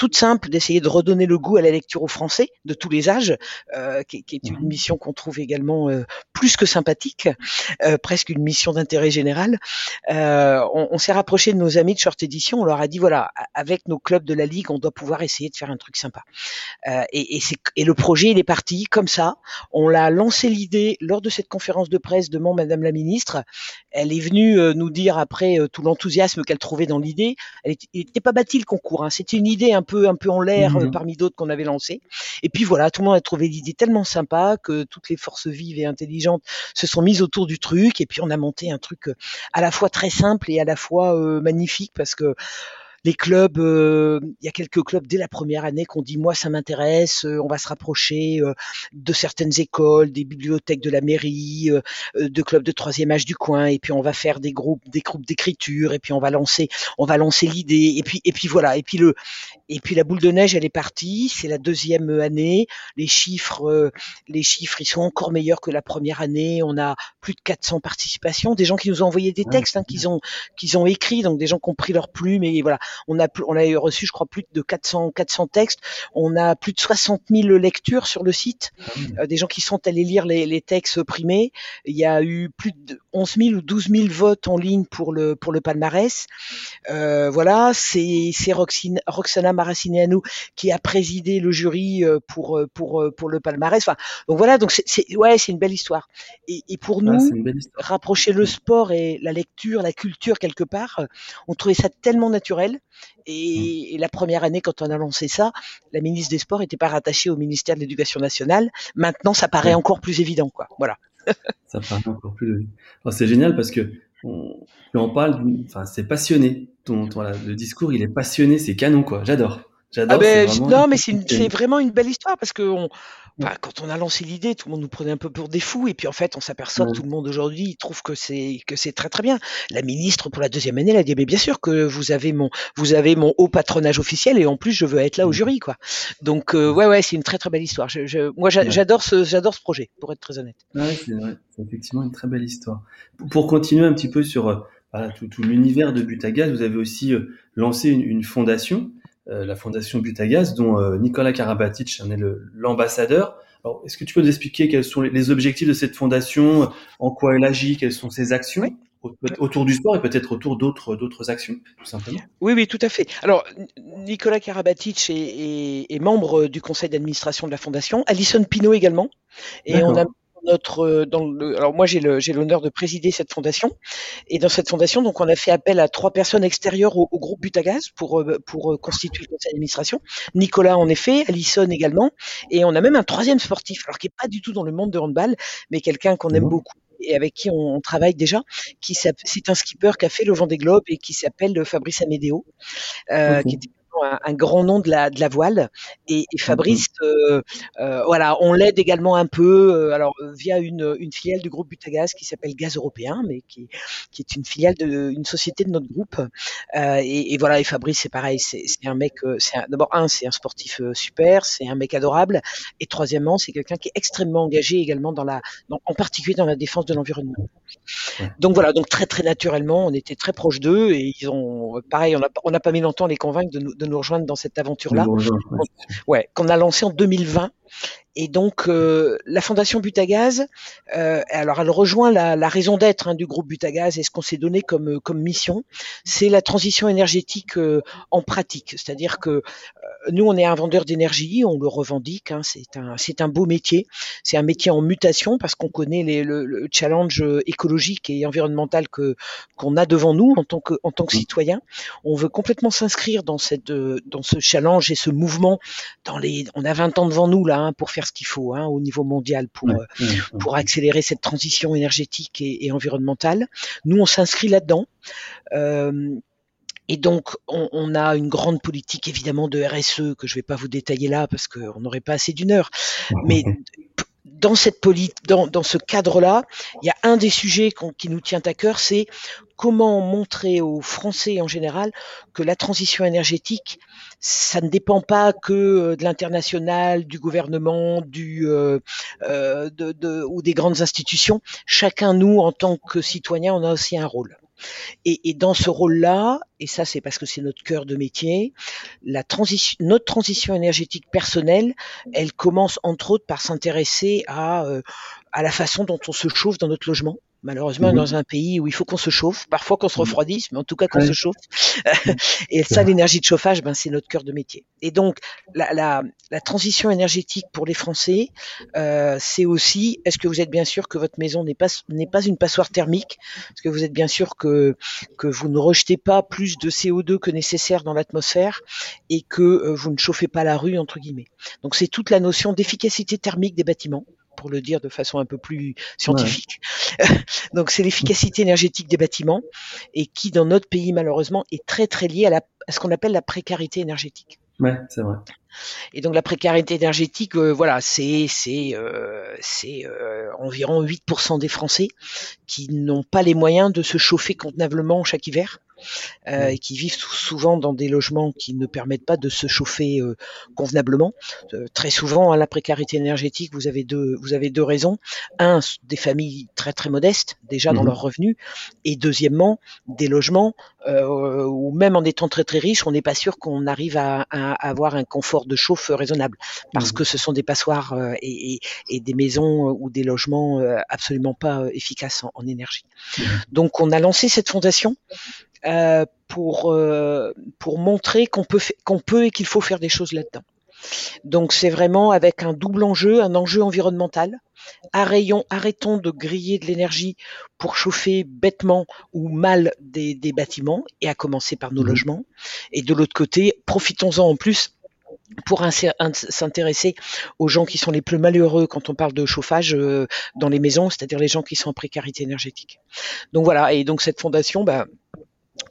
toute simple d'essayer de redonner le goût à la lecture aux Français de tous les âges, euh, qui, qui est une mission qu'on trouve également euh, plus que sympathique, euh, presque une mission d'intérêt général. Euh, on on s'est rapproché de nos amis de Short Edition, on leur a dit voilà, avec nos clubs de la Ligue, on doit pouvoir essayer de faire un truc sympa. Euh, et, et, c'est, et le projet, il est parti comme ça. On l'a lancé l'idée lors de cette conférence de presse devant Madame la Ministre. Elle est venue euh, nous dire après euh, tout l'enthousiasme qu'elle trouvait dans l'idée. Elle était, il n'était pas bâti le concours. Hein. C'était une idée un peu, un peu en l'air mmh. euh, parmi d'autres qu'on avait lancée. Et puis voilà, tout le monde a trouvé l'idée tellement sympa que toutes les forces vives et intelligentes se sont mises autour du truc. Et puis on a monté un truc à la fois très simple et à la fois euh, magnifique parce que les clubs, euh, il y a quelques clubs dès la première année qu'on dit « moi ça m'intéresse euh, », on va se rapprocher euh, de certaines écoles, des bibliothèques de la mairie, euh, de clubs de troisième âge du coin, et puis on va faire des groupes, des groupes d'écriture, et puis on va lancer, on va lancer l'idée, et puis et puis voilà, et puis le, et puis la boule de neige elle est partie, c'est la deuxième année, les chiffres, euh, les chiffres ils sont encore meilleurs que la première année, on a plus de quatre cents participations, des gens qui nous ont envoyé des textes hein, qu'ils ont qu'ils ont écrits, donc des gens qui ont pris leur plume et voilà. On a, on a reçu, je crois, plus de quatre cents textes. On a plus de soixante mille lectures sur le site, euh, des gens qui sont allés lire les, les textes primés. Il y a eu plus de onze mille ou douze mille votes en ligne pour le, pour le palmarès. Euh, voilà, c'est, c'est Roxine, Roxana Maracineanu qui a présidé le jury pour, pour, pour le palmarès. Enfin, donc voilà, donc c'est, c'est, ouais, c'est une belle histoire. Et, et pour nous, ouais, rapprocher le sport et la lecture, la culture quelque part, on trouvait ça tellement naturel. Et, et la première année, quand on a lancé ça, la ministre des Sports n'était pas rattachée au ministère de l'Éducation nationale. Maintenant, ça paraît encore plus évident, quoi. Voilà. Ça paraît encore plus évident. Oh, c'est génial parce que on, on parle, enfin, c'est passionné. Ton, ton, le discours, il est passionné, c'est canon, quoi. J'adore. J'adore. Ah ben, vraiment... Non, mais c'est, une, c'est vraiment une belle histoire parce que on, bah, quand on a lancé l'idée, tout le monde nous prenait un peu pour des fous et puis en fait, on s'aperçoit ouais. que tout le monde aujourd'hui il trouve que c'est que c'est très très bien. La ministre pour la deuxième année, elle a dit mais bien sûr que vous avez mon vous avez mon haut patronage officiel et en plus je veux être là au jury quoi. Donc euh, ouais ouais, c'est une très très belle histoire. Je, je, moi j'a, ouais. j'adore ce j'adore ce projet pour être très honnête. Ouais, c'est vrai, c'est effectivement une très belle histoire. Pour continuer un petit peu sur euh, voilà, tout, tout l'univers de Butagaz, vous avez aussi euh, lancé une, une fondation. Euh, la Fondation Butagaz, dont euh, Nikola Karabatić en est le, l'ambassadeur. Alors, est-ce que tu peux nous expliquer quels sont les, les objectifs de cette fondation, en quoi elle agit, quelles sont ses actions oui. autour du sport et peut-être autour d'autres, d'autres actions, tout simplement. Oui, oui, tout à fait. Alors, Nikola Karabatić est, est, est membre du conseil d'administration de la Fondation, Alison Pineau également, et D'accord. on a Notre, dans le, alors moi j'ai, le, j'ai l'honneur de présider cette fondation et dans cette fondation donc on a fait appel à trois personnes extérieures au, au groupe Butagaz pour, pour constituer le conseil d'administration. Nicolas en effet, Alison également et on a même un troisième sportif alors qui n'est pas du tout dans le monde de handball mais quelqu'un qu'on aime beaucoup et avec qui on, on travaille déjà. Qui c'est un skipper qui a fait le Vendée Globe et qui s'appelle Fabrice Amédéo, euh, okay. qui était un, un grand nom de la, de la voile. Et, et Fabrice, okay. euh, euh, voilà, on l'aide également un peu, euh, alors via une, une filiale du groupe Butagaz qui s'appelle Gaz Européen, mais qui, qui est une filiale de, une société de notre groupe. Euh, et, et voilà, et Fabrice, c'est pareil, c'est, c'est un mec, c'est un, d'abord un, c'est un sportif super, c'est un mec adorable, et troisièmement, c'est quelqu'un qui est extrêmement engagé également dans la, dans, en particulier dans la défense de l'environnement. Ouais. Donc voilà, donc très très naturellement, on était très proche d'eux et ils ont, pareil, on n'a on n'a pas mis longtemps à les convaincre de nous, de nous rejoindre dans cette aventure-là, bonjour, ouais. Ouais, qu'on a lancée en deux mille vingt. Et donc euh, la Fondation Butagaz, euh, alors elle rejoint la, la raison d'être hein, du groupe Butagaz et ce qu'on s'est donné comme comme mission, c'est la transition énergétique euh, en pratique. C'est-à-dire que euh, nous on est un vendeur d'énergie, on le revendique. Hein, c'est un c'est un beau métier, c'est un métier en mutation parce qu'on connaît les, le, le challenge écologique et environnemental que qu'on a devant nous en tant que en tant que citoyen. On veut complètement s'inscrire dans cette dans ce challenge et ce mouvement. Dans les on a vingt ans devant nous là hein, pour faire ce qu'il faut hein, au niveau mondial pour, ouais, euh, ouais. pour accélérer cette transition énergétique et, et environnementale. Nous, on s'inscrit là-dedans. Euh, Et donc, on, on a une grande politique, évidemment, de R S E, que je ne vais pas vous détailler là, parce qu'on n'aurait pas assez d'une heure. Mais dans, cette polit- dans, dans ce cadre-là, il y a un des sujets qu'on, qui nous tient à cœur, c'est comment montrer aux Français en général que la transition énergétique, ça ne dépend pas que de l'international, du gouvernement, du, euh, de, de, ou des grandes institutions. Chacun, nous, en tant que citoyens, on a aussi un rôle. Et, et dans ce rôle-là, et ça c'est parce que c'est notre cœur de métier, la transition, notre transition énergétique personnelle, elle commence entre autres par s'intéresser à, euh, à la façon dont on se chauffe dans notre logement. Malheureusement, mmh. dans un pays où il faut qu'on se chauffe, parfois qu'on se refroidisse, mais en tout cas qu'on ouais. se chauffe. Et ça, l'énergie de chauffage, ben, c'est notre cœur de métier. Et donc, la, la, la transition énergétique pour les Français, euh, c'est aussi, est-ce que vous êtes bien sûr que votre maison n'est pas, n'est pas une passoire thermique? Est-ce que vous êtes bien sûr que, que vous ne rejetez pas plus de C O deux que nécessaire dans l'atmosphère et que euh, vous ne chauffez pas la rue, entre guillemets? Donc, c'est toute la notion d'efficacité thermique des bâtiments, pour le dire de façon un peu plus scientifique. Ouais. Donc, c'est l'efficacité énergétique des bâtiments et qui, dans notre pays, malheureusement, est très, très liée à, la, à ce qu'on appelle la précarité énergétique. Oui, c'est vrai. Et donc, la précarité énergétique, euh, voilà, c'est, c'est, euh, c'est euh, environ huit pour cent des Français qui n'ont pas les moyens de se chauffer convenablement chaque hiver. Euh, et qui vivent souvent dans des logements qui ne permettent pas de se chauffer euh, convenablement. Euh, très souvent, à la précarité énergétique, vous avez deux, vous avez deux raisons. Un, des familles très très modestes déjà dans mmh. leurs revenus, et deuxièmement, des logements euh, où même en étant très très riches, on n'est pas sûr qu'on arrive à, à avoir un confort de chauffe raisonnable, parce mmh. que ce sont des passoires euh, et, et, et des maisons euh, ou des logements euh, absolument pas euh, efficaces en, en énergie. Mmh. Donc, on a lancé cette fondation. Euh, pour euh, pour montrer qu'on peut fa- qu'on peut et qu'il faut faire des choses là-dedans. Donc c'est vraiment avec un double enjeu, un enjeu environnemental. Arrayons, arrêtons de griller de l'énergie pour chauffer bêtement ou mal des, des bâtiments, et à commencer par nos mmh. logements. Et de l'autre côté, profitons-en en plus pour insér- s'intéresser aux gens qui sont les plus malheureux quand on parle de chauffage euh, dans les maisons, c'est-à-dire les gens qui sont en précarité énergétique. Donc voilà, et donc cette fondation, bah,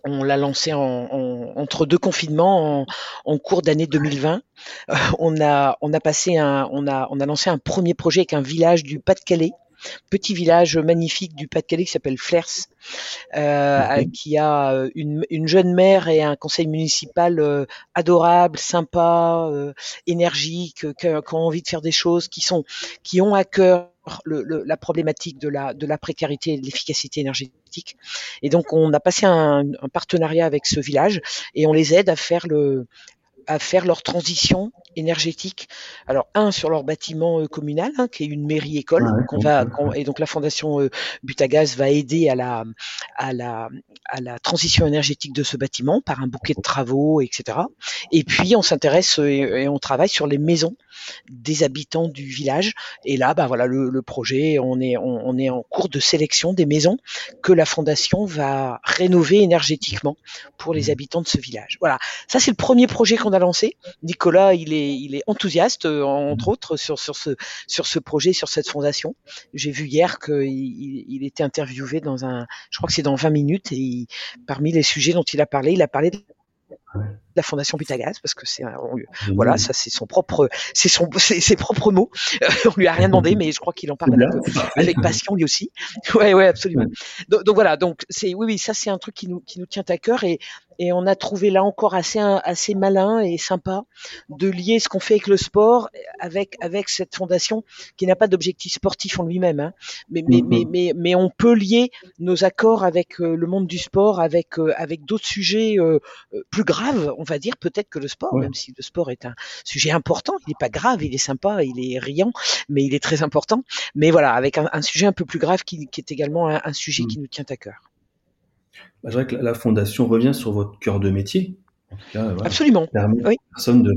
on l'a lancé en, en, entre deux confinements en, en cours d'année deux mille vingt. Euh, on a on a passé un on a on a lancé un premier projet avec un village du Pas-de-Calais, petit village magnifique du Pas-de-Calais qui s'appelle Flers, euh, mmh. qui a une, une jeune mère et un conseil municipal euh, adorable, sympa, euh, énergique, qui ont envie de faire des choses, qui sont qui ont à cœur Le, le, la problématique de la, de la précarité et de l'efficacité énergétique. Et donc, on a passé un, un partenariat avec ce village et on les aide à faire le, à faire leur transition énergétique. Alors, un, sur leur bâtiment euh, communal, hein, qui est une mairie-école. Ah, qu'on va, qu'on, et donc, la Fondation euh, Butagaz va aider à la, à la, à la transition énergétique de ce bâtiment par un bouquet de travaux, et cetera. Et puis, on s'intéresse et, et on travaille sur les maisons des habitants du village. Et là, bah voilà, le, le projet, on est, on, on est en cours de sélection des maisons que la fondation va rénover énergétiquement pour les habitants de ce village. Voilà, ça c'est le premier projet qu'on a lancé. Nicolas, il est, il est enthousiaste, entre autres, sur, sur, ce, sur ce projet, sur cette fondation. J'ai vu hier qu'il il était interviewé dans un, je crois que c'est dans vingt minutes, et il, parmi les sujets dont il a parlé, il a parlé de la Fondation Butagaz, parce que c'est on lui, mmh. voilà, ça c'est son propre, c'est son, c'est ses propres mots. On lui a rien demandé, mais je crois qu'il en parle avec, avec passion lui aussi. Ouais, ouais, absolument. Donc, donc voilà, donc c'est oui, oui, ça c'est un truc qui nous qui nous tient à cœur, et et on a trouvé là encore assez assez malin et sympa de lier ce qu'on fait avec le sport avec avec cette fondation qui n'a pas d'objectif sportif en lui-même, hein. Mais mais, mmh. mais mais mais on peut lier nos accords avec euh, le monde du sport, avec euh, avec d'autres sujets euh, plus graves. On va dire peut-être que le sport, ouais. Même si le sport est un sujet important, il n'est pas grave, il est sympa, il est riant, mais il est très important. Mais voilà, avec un, un sujet un peu plus grave qui, qui est également un, un sujet mmh. qui nous tient à cœur. Bah, je dirais que la Fondation revient sur votre cœur de métier. En tout cas, voilà, absolument. Permet oui. aux personnes de,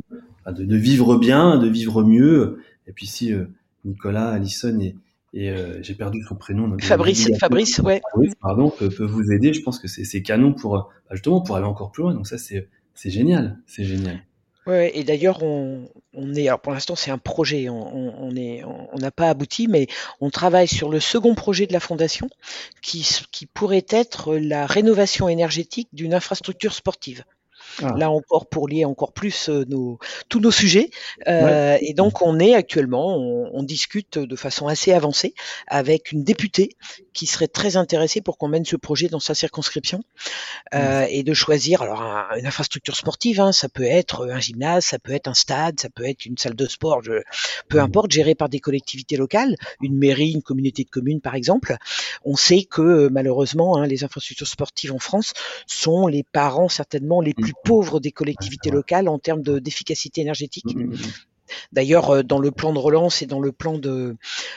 de, de vivre bien, de vivre mieux. Et puis si euh, Nicolas, Alison et, et euh, j'ai perdu son prénom. Donc, Fabrice, Fabrice, ouais. Fabrice, pardon, peut, peut vous aider. Je pense que c'est, c'est canon pour justement pour aller encore plus loin. Donc ça, c'est C'est génial, c'est génial. Ouais, et d'ailleurs, on, on est, alors pour l'instant, c'est un projet, on, on est, on n'a pas abouti, mais on travaille sur le second projet de la fondation, qui, qui pourrait être la rénovation énergétique d'une infrastructure sportive. Ah. Là encore, pour lier encore plus nos, tous nos sujets. Euh, ouais. Et donc, on est actuellement, on, on discute de façon assez avancée avec une députée qui serait très intéressée pour qu'on mène ce projet dans sa circonscription euh, ouais. et de choisir alors un, une infrastructure sportive. Hein, ça peut être un gymnase, ça peut être un stade, ça peut être une salle de sport, je, peu importe, gérée par des collectivités locales, une mairie, une communauté de communes, par exemple. On sait que malheureusement, hein, les infrastructures sportives en France sont les parents certainement les plus pauvres des collectivités locales en termes de, d'efficacité énergétique. Mmh. D'ailleurs, dans le plan de relance et dans le plan de,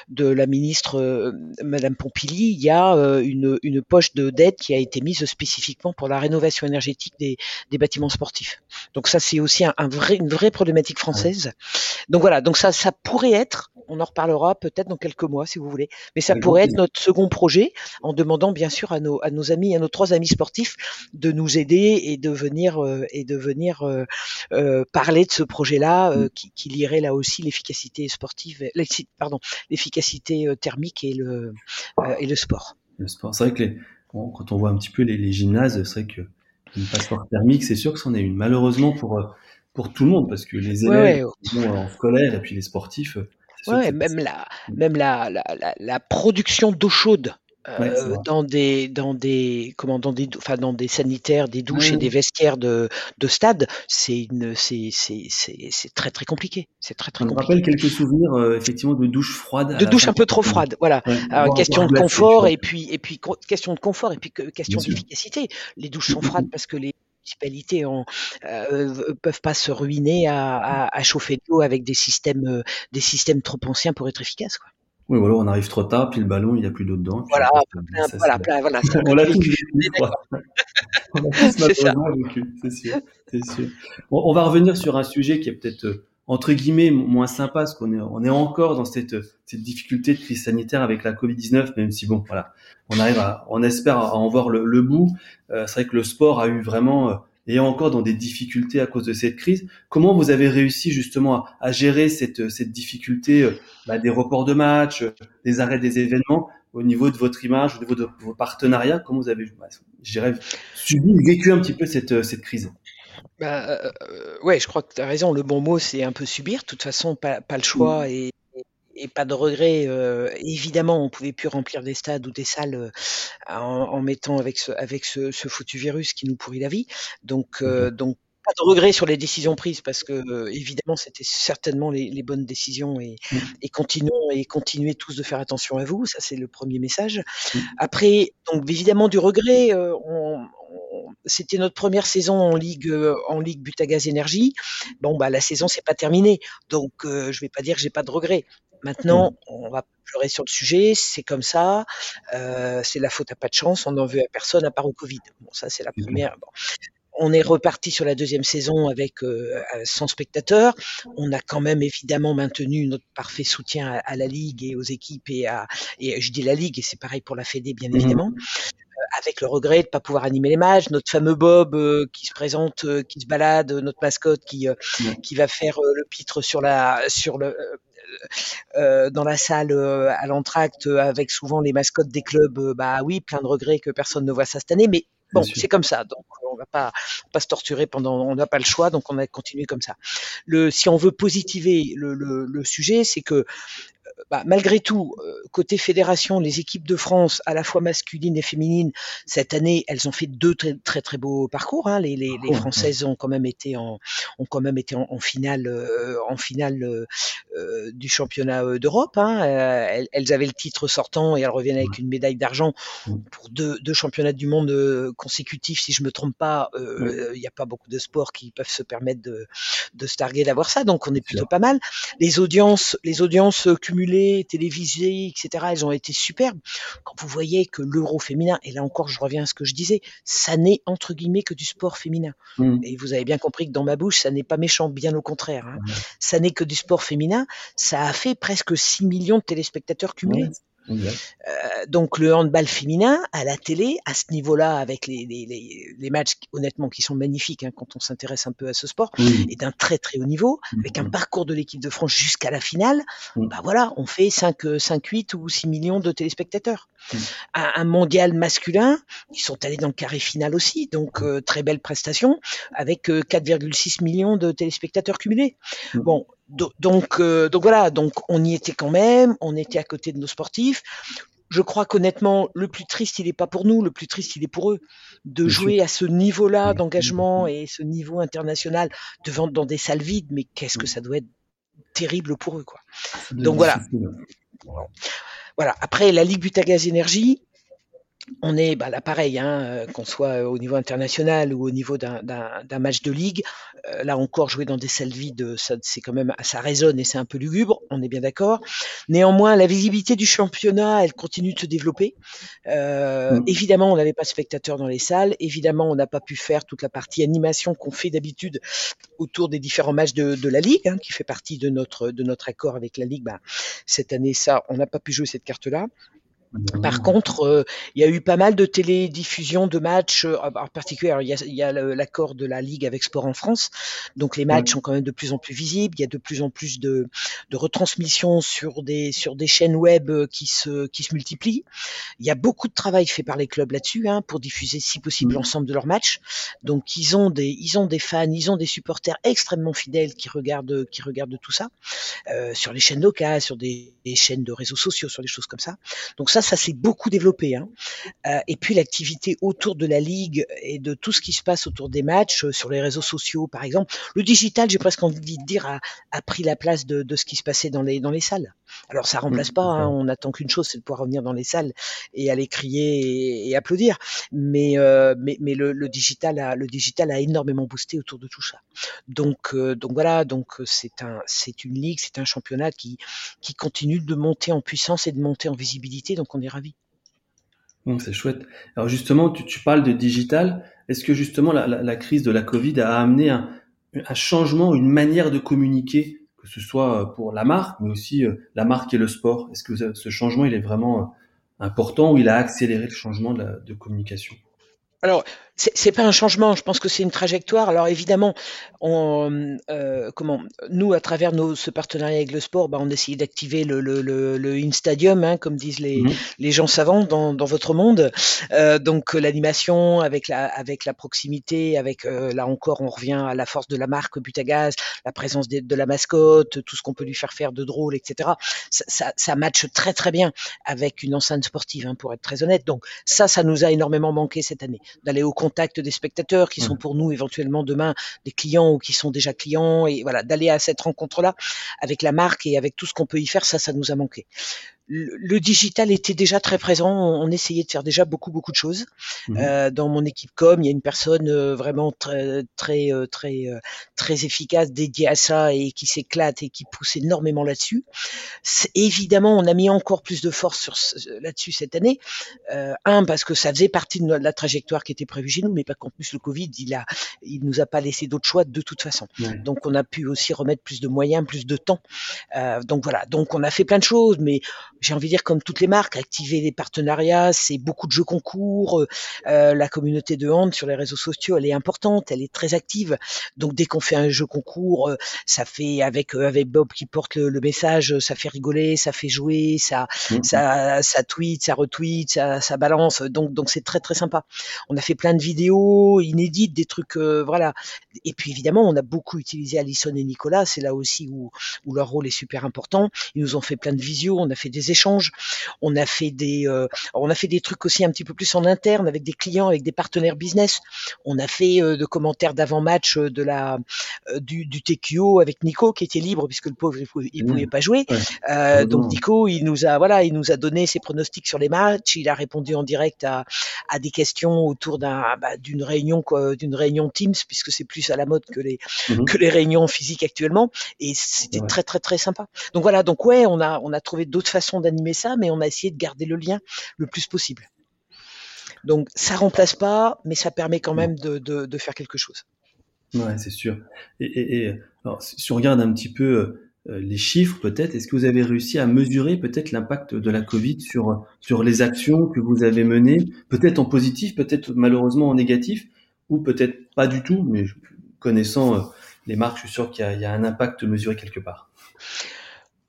de la ministre euh, Madame Pompili, il y a euh, une, une poche de dette qui a été mise spécifiquement pour la rénovation énergétique des, des bâtiments sportifs. Donc ça, c'est aussi un, un vrai, une vraie problématique française. Donc voilà, donc ça, ça pourrait être, on en reparlera peut-être dans quelques mois si vous voulez, mais ça pourrait être notre second projet, en demandant bien sûr à nos, à nos amis, à nos trois amis sportifs de nous aider et de venir, euh, et de venir euh, euh, parler de ce projet-là euh, qui, qui lirait là aussi l'efficacité sportive, pardon, l'efficacité thermique et le, euh, et le sport. Le sport, c'est vrai que les, bon, quand on voit un petit peu les, les gymnases, c'est vrai qu'une passoire thermique, c'est sûr que c'en est une. Malheureusement pour, pour tout le monde, parce que les élèves ouais, ouais. en scolaire et puis les sportifs. Ouais, ouais, même la, même la, la, la, la production d'eau chaude. Ouais, euh, dans des dans des comment dans des enfin dans des sanitaires, des douches mmh. et des vestiaires de de stade, c'est une c'est c'est c'est c'est très très compliqué. C'est très très compliqué. Je me rappelle quelques souvenirs euh, effectivement de douches froides, de douches un peu trop froides, voilà. Ouais, Alors, bon, question bon, de confort et puis et puis question de confort et puis question Bien d'efficacité. Sûr. Les douches sont froides parce que les municipalités en, euh, peuvent pas se ruiner à, à, à chauffer de l'eau avec des systèmes euh, des systèmes trop anciens pour être efficaces, quoi. Oui, voilà, on arrive trop tard, puis le ballon, il n'y a plus d'eau dedans. Voilà, plein, ça, voilà, plein, voilà. Ça, on l'a tous vécu, on l'a tous malheureusement vécu, c'est sûr, c'est sûr. Bon, on va revenir sur un sujet qui est peut-être, entre guillemets, moins sympa, parce qu'on est, on est encore dans cette, cette difficulté de crise sanitaire avec la covid dix-neuf, même si bon, voilà, on arrive à, on espère à en voir le, le bout. Euh, c'est vrai que le sport a eu vraiment, euh, et encore dans des difficultés à cause de cette crise. Comment vous avez réussi justement à, à gérer cette, cette difficulté bah, des reports de matchs, des arrêts des événements au niveau de votre image, au niveau de vos partenariats? Comment vous avez bah, géré, subi, vécu un petit peu cette, cette crise? Bah, euh, ouais, je crois que tu as raison. Le bon mot, c'est un peu subir. De toute façon, pas, pas le choix et et pas de regret. Euh, évidemment, on pouvait plus remplir des stades ou des salles euh, en, en mettant avec ce avec ce, ce foutu virus qui nous pourrit la vie. Donc euh, donc pas de regret sur les décisions prises parce que euh, évidemment c'était certainement les, les bonnes décisions et, mmh. et continuons et continuez tous de faire attention à vous. Ça c'est le premier message. Mmh. Après donc évidemment du regret. Euh, on, C'était notre première saison en Ligue, en Ligue Butagaz Énergie. Bon, bah, la saison, c'est pas terminée. Donc, euh, je vais pas dire que j'ai pas de regrets. Maintenant, on va pleurer sur le sujet. C'est comme ça. Euh, c'est la faute à pas de chance. On n'en veut à personne à part au Covid. Bon, ça, c'est la première. Bon. on est reparti sur la deuxième saison avec euh, cent spectateurs. On a quand même évidemment maintenu notre parfait soutien à, à la Ligue et aux équipes et à, et je dis la Ligue et c'est pareil pour la Fédé bien mmh. évidemment. Avec le regret de ne pas pouvoir animer les matchs, notre fameux Bob euh, qui se présente, euh, qui se balade, notre mascotte qui euh, mmh. qui va faire euh, le pitre sur la sur le euh, dans la salle euh, à l'entracte euh, avec souvent les mascottes des clubs. Euh, bah oui, plein de regrets que personne ne voit ça cette année, mais bon, c'est comme ça. Donc on va pas pas se torturer pendant, on n'a pas le choix, donc on a continué comme ça. Le si on veut positiver le le, le sujet, c'est que Bah, malgré tout, côté fédération, les équipes de France, à la fois masculines et féminines, cette année, elles ont fait deux très très, très beaux parcours. Hein. Les, les, les Françaises ont quand même été en, ont quand même été en, en finale, euh, en finale euh, du championnat d'Europe. Hein. Elles, elles avaient le titre sortant et elles reviennent avec une médaille d'argent pour deux, deux championnats du monde consécutifs. Si je me trompe pas, il euh, n'y a pas beaucoup de sports qui peuvent se permettre de, de se targuer d'avoir ça. Donc on est plutôt pas mal. Les audiences, les audiences cumulées, télévisées, et cetera, elles ont été superbes. Quand vous voyez que l'euro féminin, et là encore je reviens à ce que je disais, ça n'est entre guillemets que du sport féminin. Mmh. Et vous avez bien compris que dans ma bouche, ça n'est pas méchant, bien au contraire. Hein. Mmh. Ça n'est que du sport féminin, ça a fait presque six millions de téléspectateurs cumulés. Mmh. Mmh. Euh, donc le handball féminin à la télé à ce niveau-là avec les, les, les, les matchs honnêtement qui sont magnifiques hein, quand on s'intéresse un peu à ce sport mmh. et d'un très très haut niveau avec un parcours de l'équipe de France jusqu'à la finale mmh. bah voilà on fait cinq, huit ou six millions de téléspectateurs mmh. un, un mondial masculin ils sont allés dans le carré final aussi donc euh, très belle prestation avec euh, quatre virgule six millions de téléspectateurs cumulés mmh. bon Donc, euh, donc voilà, donc on y était quand même, on était à côté de nos sportifs. Je crois qu'honnêtement, le plus triste, il n'est pas pour nous, le plus triste, il est pour eux. De jouer à ce niveau-là d'engagement et ce niveau international devant dans des salles vides, mais qu'est-ce que ça doit être terrible pour eux, quoi. Donc voilà. Voilà. Après, la Ligue Butagaz Énergie. On est, bah là pareil, hein, qu'on soit au niveau international ou au niveau d'un, d'un, d'un match de ligue, euh, là encore jouer dans des salles vides, ça, c'est quand même, ça résonne et c'est un peu lugubre, on est bien d'accord. Néanmoins, la visibilité du championnat, elle continue de se développer. Euh, mmh. Évidemment, on n'avait pas de spectateurs dans les salles. Évidemment, on n'a pas pu faire toute la partie animation qu'on fait d'habitude autour des différents matchs de, de la ligue, hein, qui fait partie de notre de notre accord avec la ligue. Bah, cette année, ça, on n'a pas pu jouer cette carte-là. Par contre, il euh, y a eu pas mal de télédiffusions de matchs, euh, en particulier il y a, y a le, l'accord de la Ligue avec Sport en France, donc les matchs mmh. sont quand même de plus en plus visibles, il y a de plus en plus de, de retransmissions sur des, sur des chaînes web qui se, qui se multiplient. Il y a beaucoup de travail fait par les clubs là-dessus hein, pour diffuser si possible mmh. l'ensemble de leurs matchs, donc ils ont, des, ils ont des fans, ils ont des supporters extrêmement fidèles qui regardent, qui regardent tout ça, euh, sur les chaînes locales, sur des, des chaînes de réseaux sociaux, sur des choses comme ça. Donc ça, ça s'est beaucoup développé. Hein. Euh, et puis l'activité autour de la Ligue et de tout ce qui se passe autour des matchs, euh, sur les réseaux sociaux par exemple. Le digital, j'ai presque envie de dire, a, a pris la place de, de ce qui se passait dans les, dans les salles. Alors ça ne remplace pas, hein, on attend qu'une chose, c'est de pouvoir revenir dans les salles et aller crier et, et applaudir. Mais, euh, mais, mais le, le, digital a, le digital a énormément boosté autour de tout ça. Donc, euh, donc voilà, donc c'est, un, c'est une Ligue, c'est un championnat qui, qui continue de monter en puissance et de monter en visibilité. Donc on est ravis. Donc c'est chouette. Alors justement, tu, tu parles de digital. Est-ce que justement la, la, la crise de la Covid a amené un, un changement, une manière de communiquer, que ce soit pour la marque, mais aussi la marque et le sport? Est-ce que ce changement, il est vraiment important ou il a accéléré le changement de, la, de communication? Alors, c'est, c'est pas un changement. Je pense que c'est une trajectoire. Alors évidemment, on, euh, comment, nous à travers nos, ce partenariat avec le sport, bah, on essayait d'activer le, le, le, le InStadium, hein, comme disent les, mmh. les gens savants dans, dans votre monde. Euh, donc l'animation avec la, avec la proximité, avec euh, là encore, on revient à la force de la marque Butagaz, la présence de, de la mascotte, tout ce qu'on peut lui faire faire de drôle, et cetera. Ça, ça, ça matche très très bien avec une enceinte sportive, hein, pour être très honnête. Donc ça, ça nous a énormément manqué cette année, d'aller au contact des spectateurs qui sont pour nous éventuellement demain des clients ou qui sont déjà clients, et voilà, d'aller à cette rencontre-là avec la marque et avec tout ce qu'on peut y faire, ça, ça nous a manqué. le digital était déjà très présent. On, on essayait de faire déjà beaucoup beaucoup de choses. Mmh. Euh, dans mon équipe com, il y a une personne euh, vraiment très très euh, très euh, très efficace dédiée à ça et qui s'éclate et qui pousse énormément là-dessus. C'est, évidemment, on a mis encore plus de force sur là-dessus cette année. Euh, un parce que ça faisait partie de, no- de la trajectoire qui était prévue chez nous, mais pas qu'en plus le Covid, il a il nous a pas laissé d'autre choix de toute façon. Mmh. Donc on a pu aussi remettre plus de moyens, plus de temps. Euh, donc voilà, donc on a fait plein de choses, mais j'ai envie de dire, comme toutes les marques, activer des partenariats, c'est beaucoup de jeux concours. Euh, la communauté de hand sur les réseaux sociaux, elle est importante, elle est très active. Donc dès qu'on fait un jeu concours, euh, ça fait avec euh, avec Bob qui porte le, le message, ça fait rigoler, ça fait jouer, ça mmh. ça ça tweet, ça retweet, ça ça balance. Donc donc c'est très très sympa. On a fait plein de vidéos inédites, des trucs euh, voilà. Et puis évidemment, on a beaucoup utilisé Alison et Nicolas. C'est là aussi où où leur rôle est super important. Ils nous ont fait plein de visios, on a fait des échanges, on a fait des, euh, on a fait des trucs aussi un petit peu plus en interne avec des clients, avec des partenaires business. On a fait euh, de commentaires d'avant-match euh, de la, euh, du, du T Q O avec Nico qui était libre puisque le pauvre il pouvait, il pouvait mmh. pas jouer. Ouais. Euh, mmh. Donc Nico, il nous a, voilà, il nous a donné ses pronostics sur les matchs. Il a répondu en direct à, à des questions autour d'un, bah, d'une réunion, quoi, d'une réunion Teams puisque c'est plus à la mode que les, mmh. que les réunions physiques actuellement. Et c'était ouais. très très très sympa. Donc voilà, donc ouais, on a, on a trouvé d'autres façons d'animer ça, mais on a essayé de garder le lien le plus possible. Donc, ça remplace pas, mais ça permet quand même de, de, de faire quelque chose. Ouais, c'est sûr. Et, et, et alors, si on regarde un petit peu euh, les chiffres, peut-être, est-ce que vous avez réussi à mesurer peut-être l'impact de la Covid sur, sur les actions que vous avez menées, peut-être en positif, peut-être malheureusement en négatif, ou peut-être pas du tout, mais connaissant euh, les marques, je suis sûr qu'il y a, il y a un impact mesuré quelque part.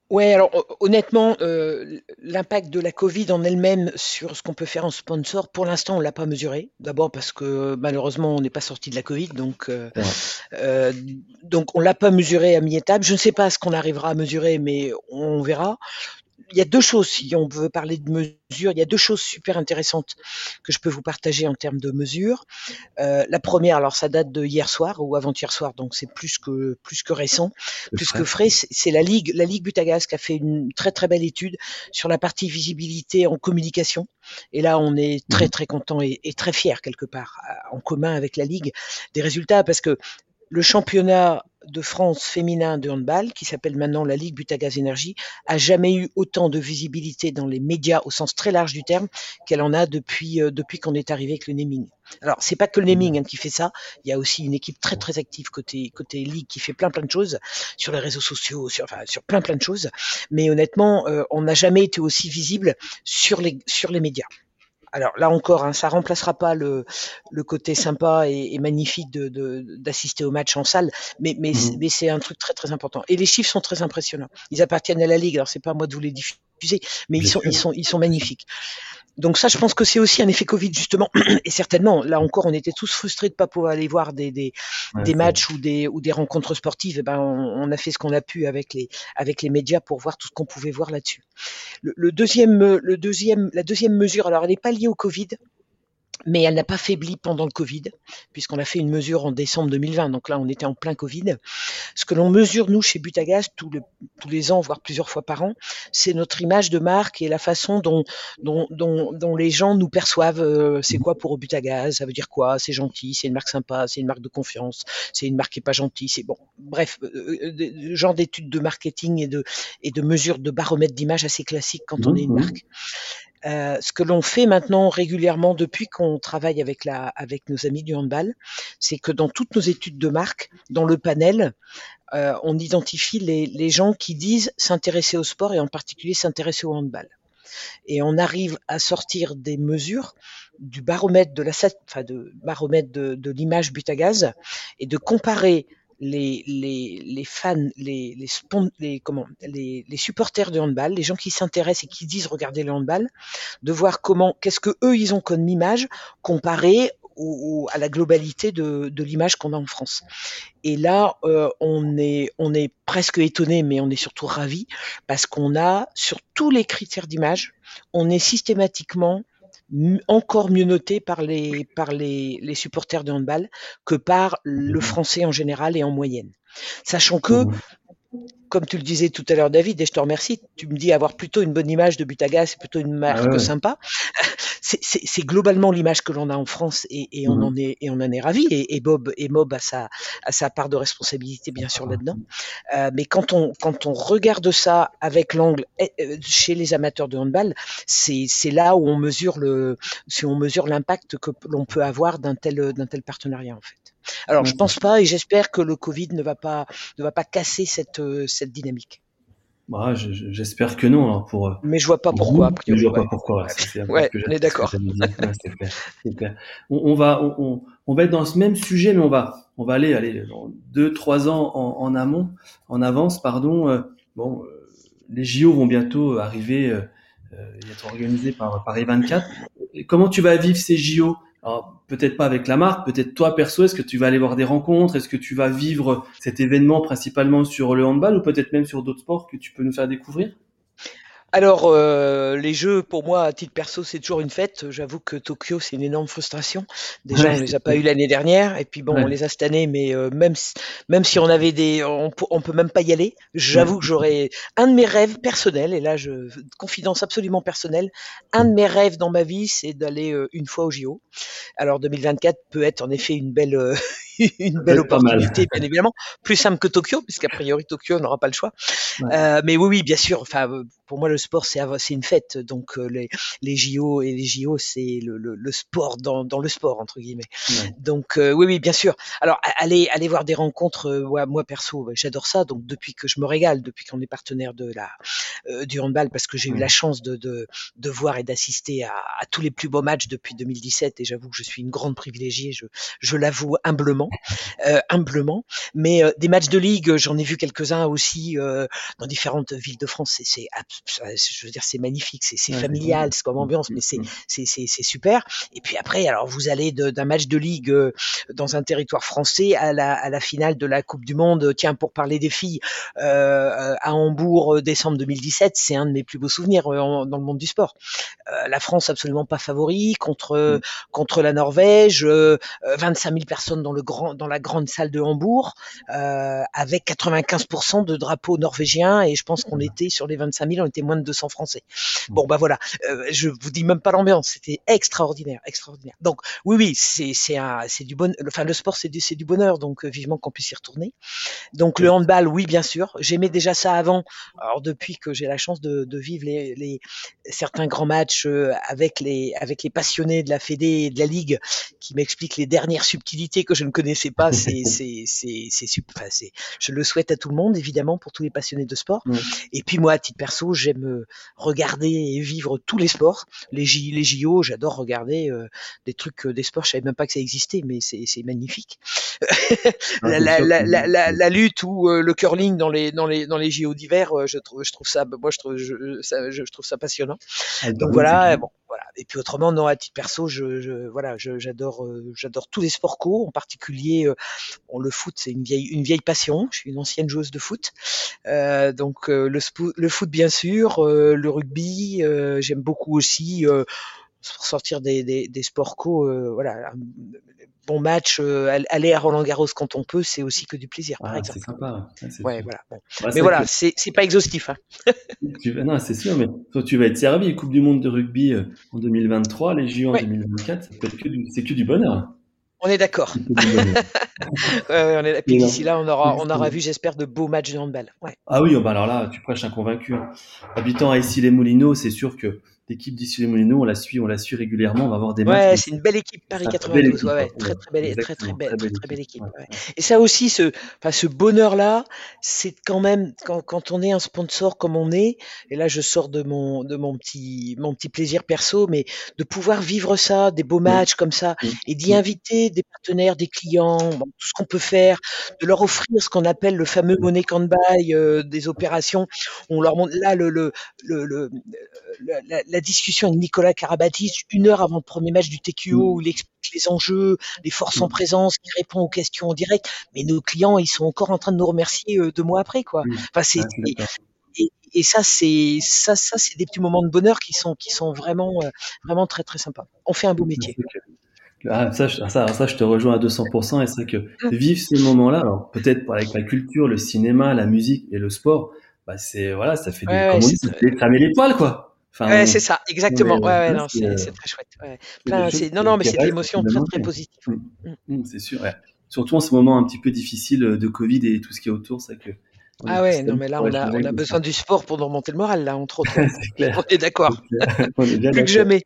Ouais, alors honnêtement, euh, l'impact de la Covid en elle-même sur ce qu'on peut faire en sponsor, pour l'instant, on l'a pas mesuré. D'abord parce que malheureusement, on n'est pas sorti de la Covid, donc euh, ouais. euh, donc on l'a pas mesuré à mi-étape. Je ne sais pas ce qu'on arrivera à mesurer, mais on verra. Il y a deux choses, si on veut parler de mesures, il y a deux choses super intéressantes que je peux vous partager en termes de mesures. Euh, la première, alors ça date de hier soir ou avant-hier soir, donc c'est plus que plus que récent, c'est plus frais. que frais. C'est, c'est la Ligue, la Ligue Butagaz qui a fait une très très belle étude sur la partie visibilité en communication. Et là, on est très très content et, et très fier quelque part en commun avec la Ligue des résultats parce que le championnat de France féminin de handball, qui s'appelle maintenant la Ligue Butagaz Énergie, a jamais eu autant de visibilité dans les médias au sens très large du terme qu'elle en a depuis euh, depuis qu'on est arrivé avec le naming. Alors c'est pas que le naming hein, qui fait ça, il y a aussi une équipe très très active côté côté Ligue qui fait plein plein de choses sur les réseaux sociaux, sur enfin sur plein plein de choses. Mais honnêtement, euh, on n'a jamais été aussi visible sur les sur les médias. Alors là encore, hein, ça remplacera pas le, le côté sympa et, et magnifique de, de, d'assister au match en salle, mais, mais, mmh. mais c'est un truc très très important. Et les chiffres sont très impressionnants. Ils appartiennent à la Ligue, alors c'est pas à moi de vous les diffuser, mais ils sont, ils sont, ils sont magnifiques. Donc ça, je pense que c'est aussi un effet Covid justement, et certainement. Là encore, on était tous frustrés de pas pouvoir aller voir des des, ouais, des matchs ou des ou des rencontres sportives. Et ben, on, on a fait ce qu'on a pu avec les avec les médias pour voir tout ce qu'on pouvait voir là-dessus. Le, le deuxième, le deuxième, la deuxième mesure. Alors, elle n'est pas liée au Covid. Mais elle n'a pas faibli pendant le Covid, puisqu'on a fait une mesure en décembre deux mille vingt, donc là on était en plein Covid. Ce que l'on mesure nous chez Butagaz tous les, tous les ans, voire plusieurs fois par an, c'est notre image de marque et la façon dont, dont, dont, dont les gens nous perçoivent. Euh, c'est quoi pour Butagaz ? Ça veut dire quoi ? C'est gentil, c'est une marque sympa, c'est une marque de confiance, c'est une marque qui n'est pas gentille, c'est bon. Bref, euh, genre d'études de marketing et de, et de mesures de baromètre d'image assez classiques quand mmh, on est une marque. Euh, ce que l'on fait maintenant régulièrement depuis qu'on travaille avec la, avec nos amis du handball, c'est que dans toutes nos études de marque, dans le panel, euh, on identifie les, les gens qui disent s'intéresser au sport et en particulier s'intéresser au handball. Et on arrive à sortir des mesures du baromètre de la, enfin de baromètre de, de l'image Butagaz et de comparer Les, les, les fans, les, les, spon- les, comment, les, les supporters de handball, les gens qui s'intéressent et qui disent regarder le handball, de voir comment, qu'est-ce que eux ils ont comme image comparée au, au, à la globalité de, de l'image qu'on a en France. Et là, euh, on est, on est presque étonné, mais on est surtout ravi parce qu'on a, sur tous les critères d'image, on est systématiquement encore mieux noté par les par les, les supporters de handball que par le français en général et en moyenne. Sachant que comme tu le disais tout à l'heure, David, et je te remercie, tu me dis avoir plutôt une bonne image de Butagaz, c'est plutôt une marque ah ouais. sympa. C'est, c'est, c'est globalement l'image que l'on a en France et, et, on, mmh. en est, et on en est ravis. Et, et Bob, et Bob a, sa, a sa part de responsabilité, bien sûr, là-dedans. Euh, mais quand on, quand on regarde ça avec l'angle chez les amateurs de handball, c'est, c'est là où on mesure, le, si on mesure l'impact que l'on peut avoir d'un tel, d'un tel partenariat, en fait. Alors, je pense pas et j'espère que le Covid ne va pas, ne va pas casser cette, cette dynamique. Bah, je, je, j'espère que non. Alors pour, mais je vois pas pourquoi. Vous, priori, je vois ouais. pas pourquoi. C'est, c'est ouais, on est d'accord. C'est clair, c'est clair. On, on, va, on, on va être dans ce même sujet, mais on va, on va aller, aller dans deux, trois ans en, en amont, en avance, pardon. Bon, les J O vont bientôt arriver et être organisés par Paris vingt-quatre. Et comment tu vas vivre ces J O? Alors, peut-être pas avec la marque, peut-être toi perso, est-ce que tu vas aller voir des rencontres, est-ce que tu vas vivre cet événement principalement sur le handball ou peut-être même sur d'autres sports que tu peux nous faire découvrir ? Alors, euh, les Jeux, pour moi, à titre perso, c'est toujours une fête. J'avoue que Tokyo, c'est une énorme frustration. Déjà, ouais, on les a pas eu l'année dernière, et puis bon, ouais. on les a cette année, mais euh, même si, même si on avait des, on, on peut même pas y aller. J'avoue ouais. que j'aurais un de mes rêves personnels, et là, je confidence absolument personnelle, un de mes rêves dans ma vie, c'est d'aller euh, une fois au J O. Alors, deux mille vingt-quatre peut être en effet une belle, euh, une belle opportunité, bien évidemment, plus simple que Tokyo, puisqu'a priori Tokyo, on n'aura pas le choix. Ouais. Euh, mais oui, oui, bien sûr. Enfin, pour moi, le sport, c'est, c'est une fête. Donc, les, les J O et les J O, c'est le, le, le sport dans, dans le sport, entre guillemets. Ouais. Donc, euh, oui, oui, bien sûr. Alors, aller, aller voir des rencontres, euh, ouais, moi, perso, j'adore ça. Donc, depuis que je me régale, depuis qu'on est partenaire de la, euh, du handball, parce que j'ai ouais. eu la chance de, de, de voir et d'assister à, à tous les plus beaux matchs depuis deux mille dix-sept. Et j'avoue que je suis une grande privilégiée. Je, je l'avoue humblement. Euh, humblement. Mais euh, des matchs de ligue, j'en ai vu quelques-uns aussi euh, dans différentes villes de France. C'est, c'est absolument. Je veux dire, c'est magnifique, c'est, c'est familial, c'est comme ambiance, mais c'est, c'est, c'est, c'est super. Et puis après, alors vous allez de, d'un match de ligue dans un territoire français à la, à la finale de la Coupe du Monde. Tiens, pour parler des filles, euh, à Hambourg, décembre deux mille dix-sept, c'est un de mes plus beaux souvenirs en, dans le monde du sport. Euh, la France absolument pas favori contre, contre la Norvège, euh, vingt-cinq mille personnes dans, le grand, dans la grande salle de Hambourg, euh, avec quatre-vingt-quinze pour cent de drapeaux norvégiens. Et je pense qu'on était sur les vingt-cinq mille, on était moins de deux cents Français. Bon, bah voilà, euh, je vous dis même pas l'ambiance, c'était extraordinaire, extraordinaire. Donc, oui, oui, c'est, c'est, un, c'est du bon, enfin, le sport, c'est du, c'est du bonheur, donc euh, vivement qu'on puisse y retourner. Donc, le handball, oui, bien sûr, j'aimais déjà ça avant. Alors, depuis que j'ai la chance de, de vivre les, les, certains grands matchs euh, avec, les, avec les passionnés de la Fédé et de la Ligue qui m'expliquent les dernières subtilités que je ne connaissais pas, c'est, c'est, c'est, c'est, c'est, enfin, c'est, je le souhaite à tout le monde, évidemment, pour tous les passionnés de sport. Mm. Et puis, moi, à titre perso, j'aime me regarder et vivre tous les sports, les, J, les J O, j'adore regarder euh, des trucs, euh, des sports, je savais même pas que ça existait, mais c'est, c'est magnifique. la, la, la, la, la, la lutte ou euh, le curling dans les dans les dans les J O d'hiver, euh, je trouve je trouve ça, moi je trouve je, ça, je trouve ça passionnant. Ah, donc oui, voilà, bon voilà. Et puis autrement, non, à titre perso, je, je voilà, je, j'adore euh, j'adore tous les sports co, en particulier euh, bon, le foot, c'est une vieille une vieille passion. Je suis une ancienne joueuse de foot, euh, donc euh, le spo- le foot bien sûr. Euh, le rugby, euh, j'aime beaucoup aussi euh, sortir des, des, des sports co. Euh, voilà, un bon match, euh, aller à Roland-Garros quand on peut, c'est aussi que du plaisir, par ah, exemple. C'est sympa. Ouais, c'est ouais, voilà. Bon. Bah, mais voilà, que... c'est, c'est pas exhaustif. Hein. tu vas, non, c'est sûr, mais toi, tu vas être servi. Coupe du monde de rugby euh, en deux mille vingt-trois, les J O en ouais. deux mille vingt-quatre, c'est que du, c'est que du bonheur. On est d'accord. ouais, on est là. Puis d'ici là, on aura, on aura vu, j'espère, de beaux matchs de handball. Ouais. Ah oui, bah alors là, tu prêches un convaincu. Hein. Habitant à Issy-les-Moulineaux, c'est sûr que l'équipe d'Issy-les-Moulineaux, on la suit, on la suit régulièrement. On va avoir des matchs. Ouais, c'est une belle équipe Paris quatre-vingt-douze. Ouais, ouais, très très belle, très très belle, très très belle équipe. Ouais. Et ça aussi, ce, enfin, ce bonheur-là, c'est quand même quand, quand on est un sponsor comme on est. Et là, je sors de mon, de mon petit, mon petit plaisir perso, mais de pouvoir vivre ça, des beaux matchs comme ça, et d'y inviter des partenaires, des clients, bon, tout ce qu'on peut faire, de leur offrir ce qu'on appelle le fameux money can buy, euh, des opérations. On leur montre là le, le, le, le, le la, la discussion avec Nikola Karabatić une heure avant le premier match du T Q O mmh. où il explique les enjeux, les forces mmh. en présence, qui répond aux questions en direct. Mais nos clients, ils sont encore en train de nous remercier euh, deux mois après, quoi. Mmh. Enfin, c'est, ah, et, et ça, c'est ça, ça, c'est des petits moments de bonheur qui sont qui sont vraiment euh, vraiment très très sympas. On fait un beau métier. Ah, ça, ça, ça, je te rejoins à deux cents pour cent. Et c'est vrai que vivre ces moments-là, alors peut-être avec la culture, le cinéma, la musique et le sport, bah c'est voilà, ça fait ouais, des, ouais, c'est... ça met les poils, quoi. Enfin, ouais, c'est ça, exactement. Ouais, ouais, non, c'est, c'est très chouette. Ouais. Plein, c'est... Non, non, mais c'est des émotions très, très positives. Mmh. Mmh, c'est sûr. Ouais. Surtout en ce moment un petit peu difficile de Covid et tout ce qui est autour, c'est que. Ah ouais, non mais là on a on a besoin du sport pour nous remonter le moral là entre autres. C'est clair. On est d'accord. On est bien plus d'accord. Que jamais.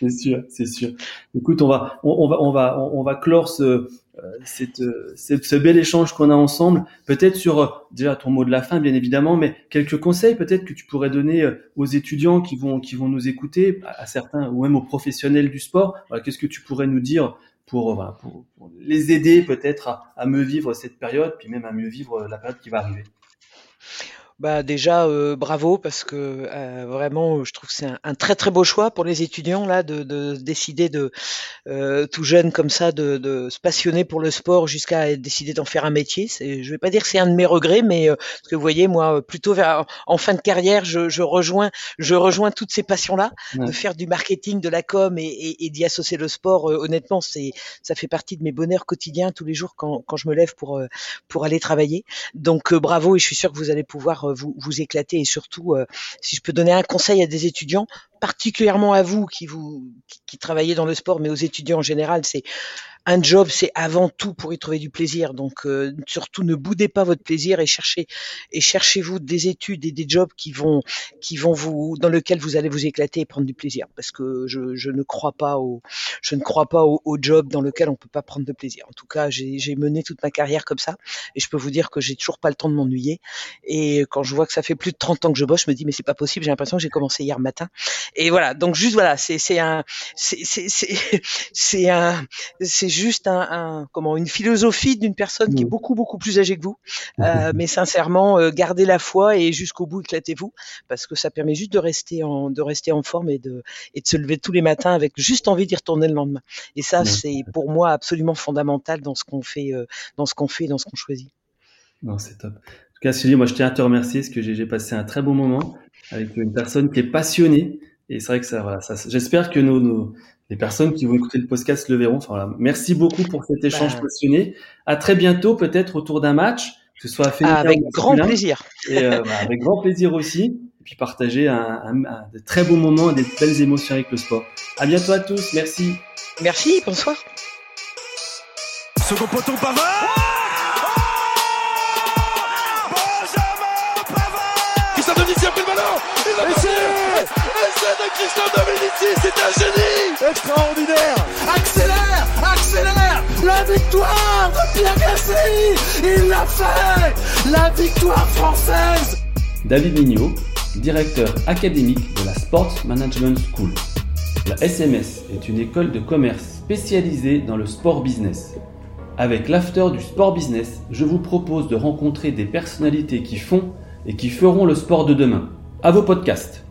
C'est sûr, c'est sûr. Écoute, on va on, on va on va on va clore ce euh, cette, cette ce bel échange qu'on a ensemble. Peut-être sur euh, déjà ton mot de la fin bien évidemment, mais quelques conseils peut-être que tu pourrais donner aux étudiants qui vont qui vont nous écouter, à, à certains ou même aux professionnels du sport. Voilà, qu'est-ce que tu pourrais nous dire? Pour, voilà, pour, pour les aider peut-être à, à mieux vivre cette période, puis même à mieux vivre la période qui va arriver. Bah déjà euh, bravo parce que euh, vraiment je trouve que c'est un, un très très beau choix pour les étudiants là de, de décider de euh, tout jeune comme ça de, de se passionner pour le sport jusqu'à décider d'en faire un métier. C'est, je vais pas dire que c'est un de mes regrets, mais euh, parce que vous voyez moi plutôt vers, en fin de carrière je, je rejoins je rejoins toutes ces passions là ouais. De faire du marketing, de la com et, et, et d'y associer le sport. Euh, honnêtement c'est ça fait partie de mes bonheurs quotidiens tous les jours quand quand je me lève pour euh, pour aller travailler. Donc euh, bravo et je suis sûr que vous allez pouvoir Vous, vous éclater et surtout, euh, si je peux donner un conseil à des étudiants, particulièrement à vous qui vous qui, qui travaillez dans le sport, mais aux étudiants en général, c'est un job, c'est avant tout pour y trouver du plaisir. Donc euh, surtout ne boudez pas votre plaisir et cherchez et cherchez-vous des études et des jobs qui vont qui vont vous dans lesquels vous allez vous éclater et prendre du plaisir. Parce que je, je ne crois pas au je ne crois pas au, au job dans lequel on peut pas prendre de plaisir. En tout cas, j'ai, j'ai mené toute ma carrière comme ça et je peux vous dire que j'ai toujours pas le temps de m'ennuyer. Et quand je vois que ça fait plus de trente ans que je bosse, je me dis mais c'est pas possible. J'ai l'impression que j'ai commencé hier matin. Et voilà. Donc juste voilà, c'est c'est un c'est c'est c'est, c'est un c'est juste un, un comment une philosophie d'une personne mmh. qui est beaucoup beaucoup plus âgée que vous euh, mais sincèrement euh, gardez la foi et jusqu'au bout éclatez-vous parce que ça permet juste de rester en de rester en forme et de et de se lever tous les matins avec juste envie d'y retourner le lendemain et ça mmh. c'est pour moi absolument fondamental dans ce qu'on fait euh, dans ce qu'on fait et dans ce qu'on choisit. Non, c'est top. En tout cas Sylvie, moi je tiens à te remercier parce que j'ai, j'ai passé un très bon moment avec une personne qui est passionnée et c'est vrai que ça voilà ça j'espère que nos, nos les personnes qui vont écouter le podcast le verront. Enfin, voilà. Merci beaucoup pour cet échange bah... passionné. À très bientôt, peut-être autour d'un match, que ce soit féminin avec ou grand plaisir. Et euh, bah, avec grand plaisir aussi. Et puis partager un, un, un, de très beaux moments et des belles émotions avec le sport. À bientôt à tous. Merci. Merci. Bonsoir. Second poteau Pavard. Oh oh Benjamin Pavard. Christian Dominici a pris le ballon. Et c'est. De Christian Dominici, c'est un génie extraordinaire. Accélère, accélère. La victoire de Pierre Gassi. Il l'a fait. La victoire française. David Mignot, directeur académique de la Sports Management School. La S M S est une école de commerce spécialisée dans le sport business. Avec l'after du sport business, je vous propose de rencontrer des personnalités qui font et qui feront le sport de demain. À vos podcasts.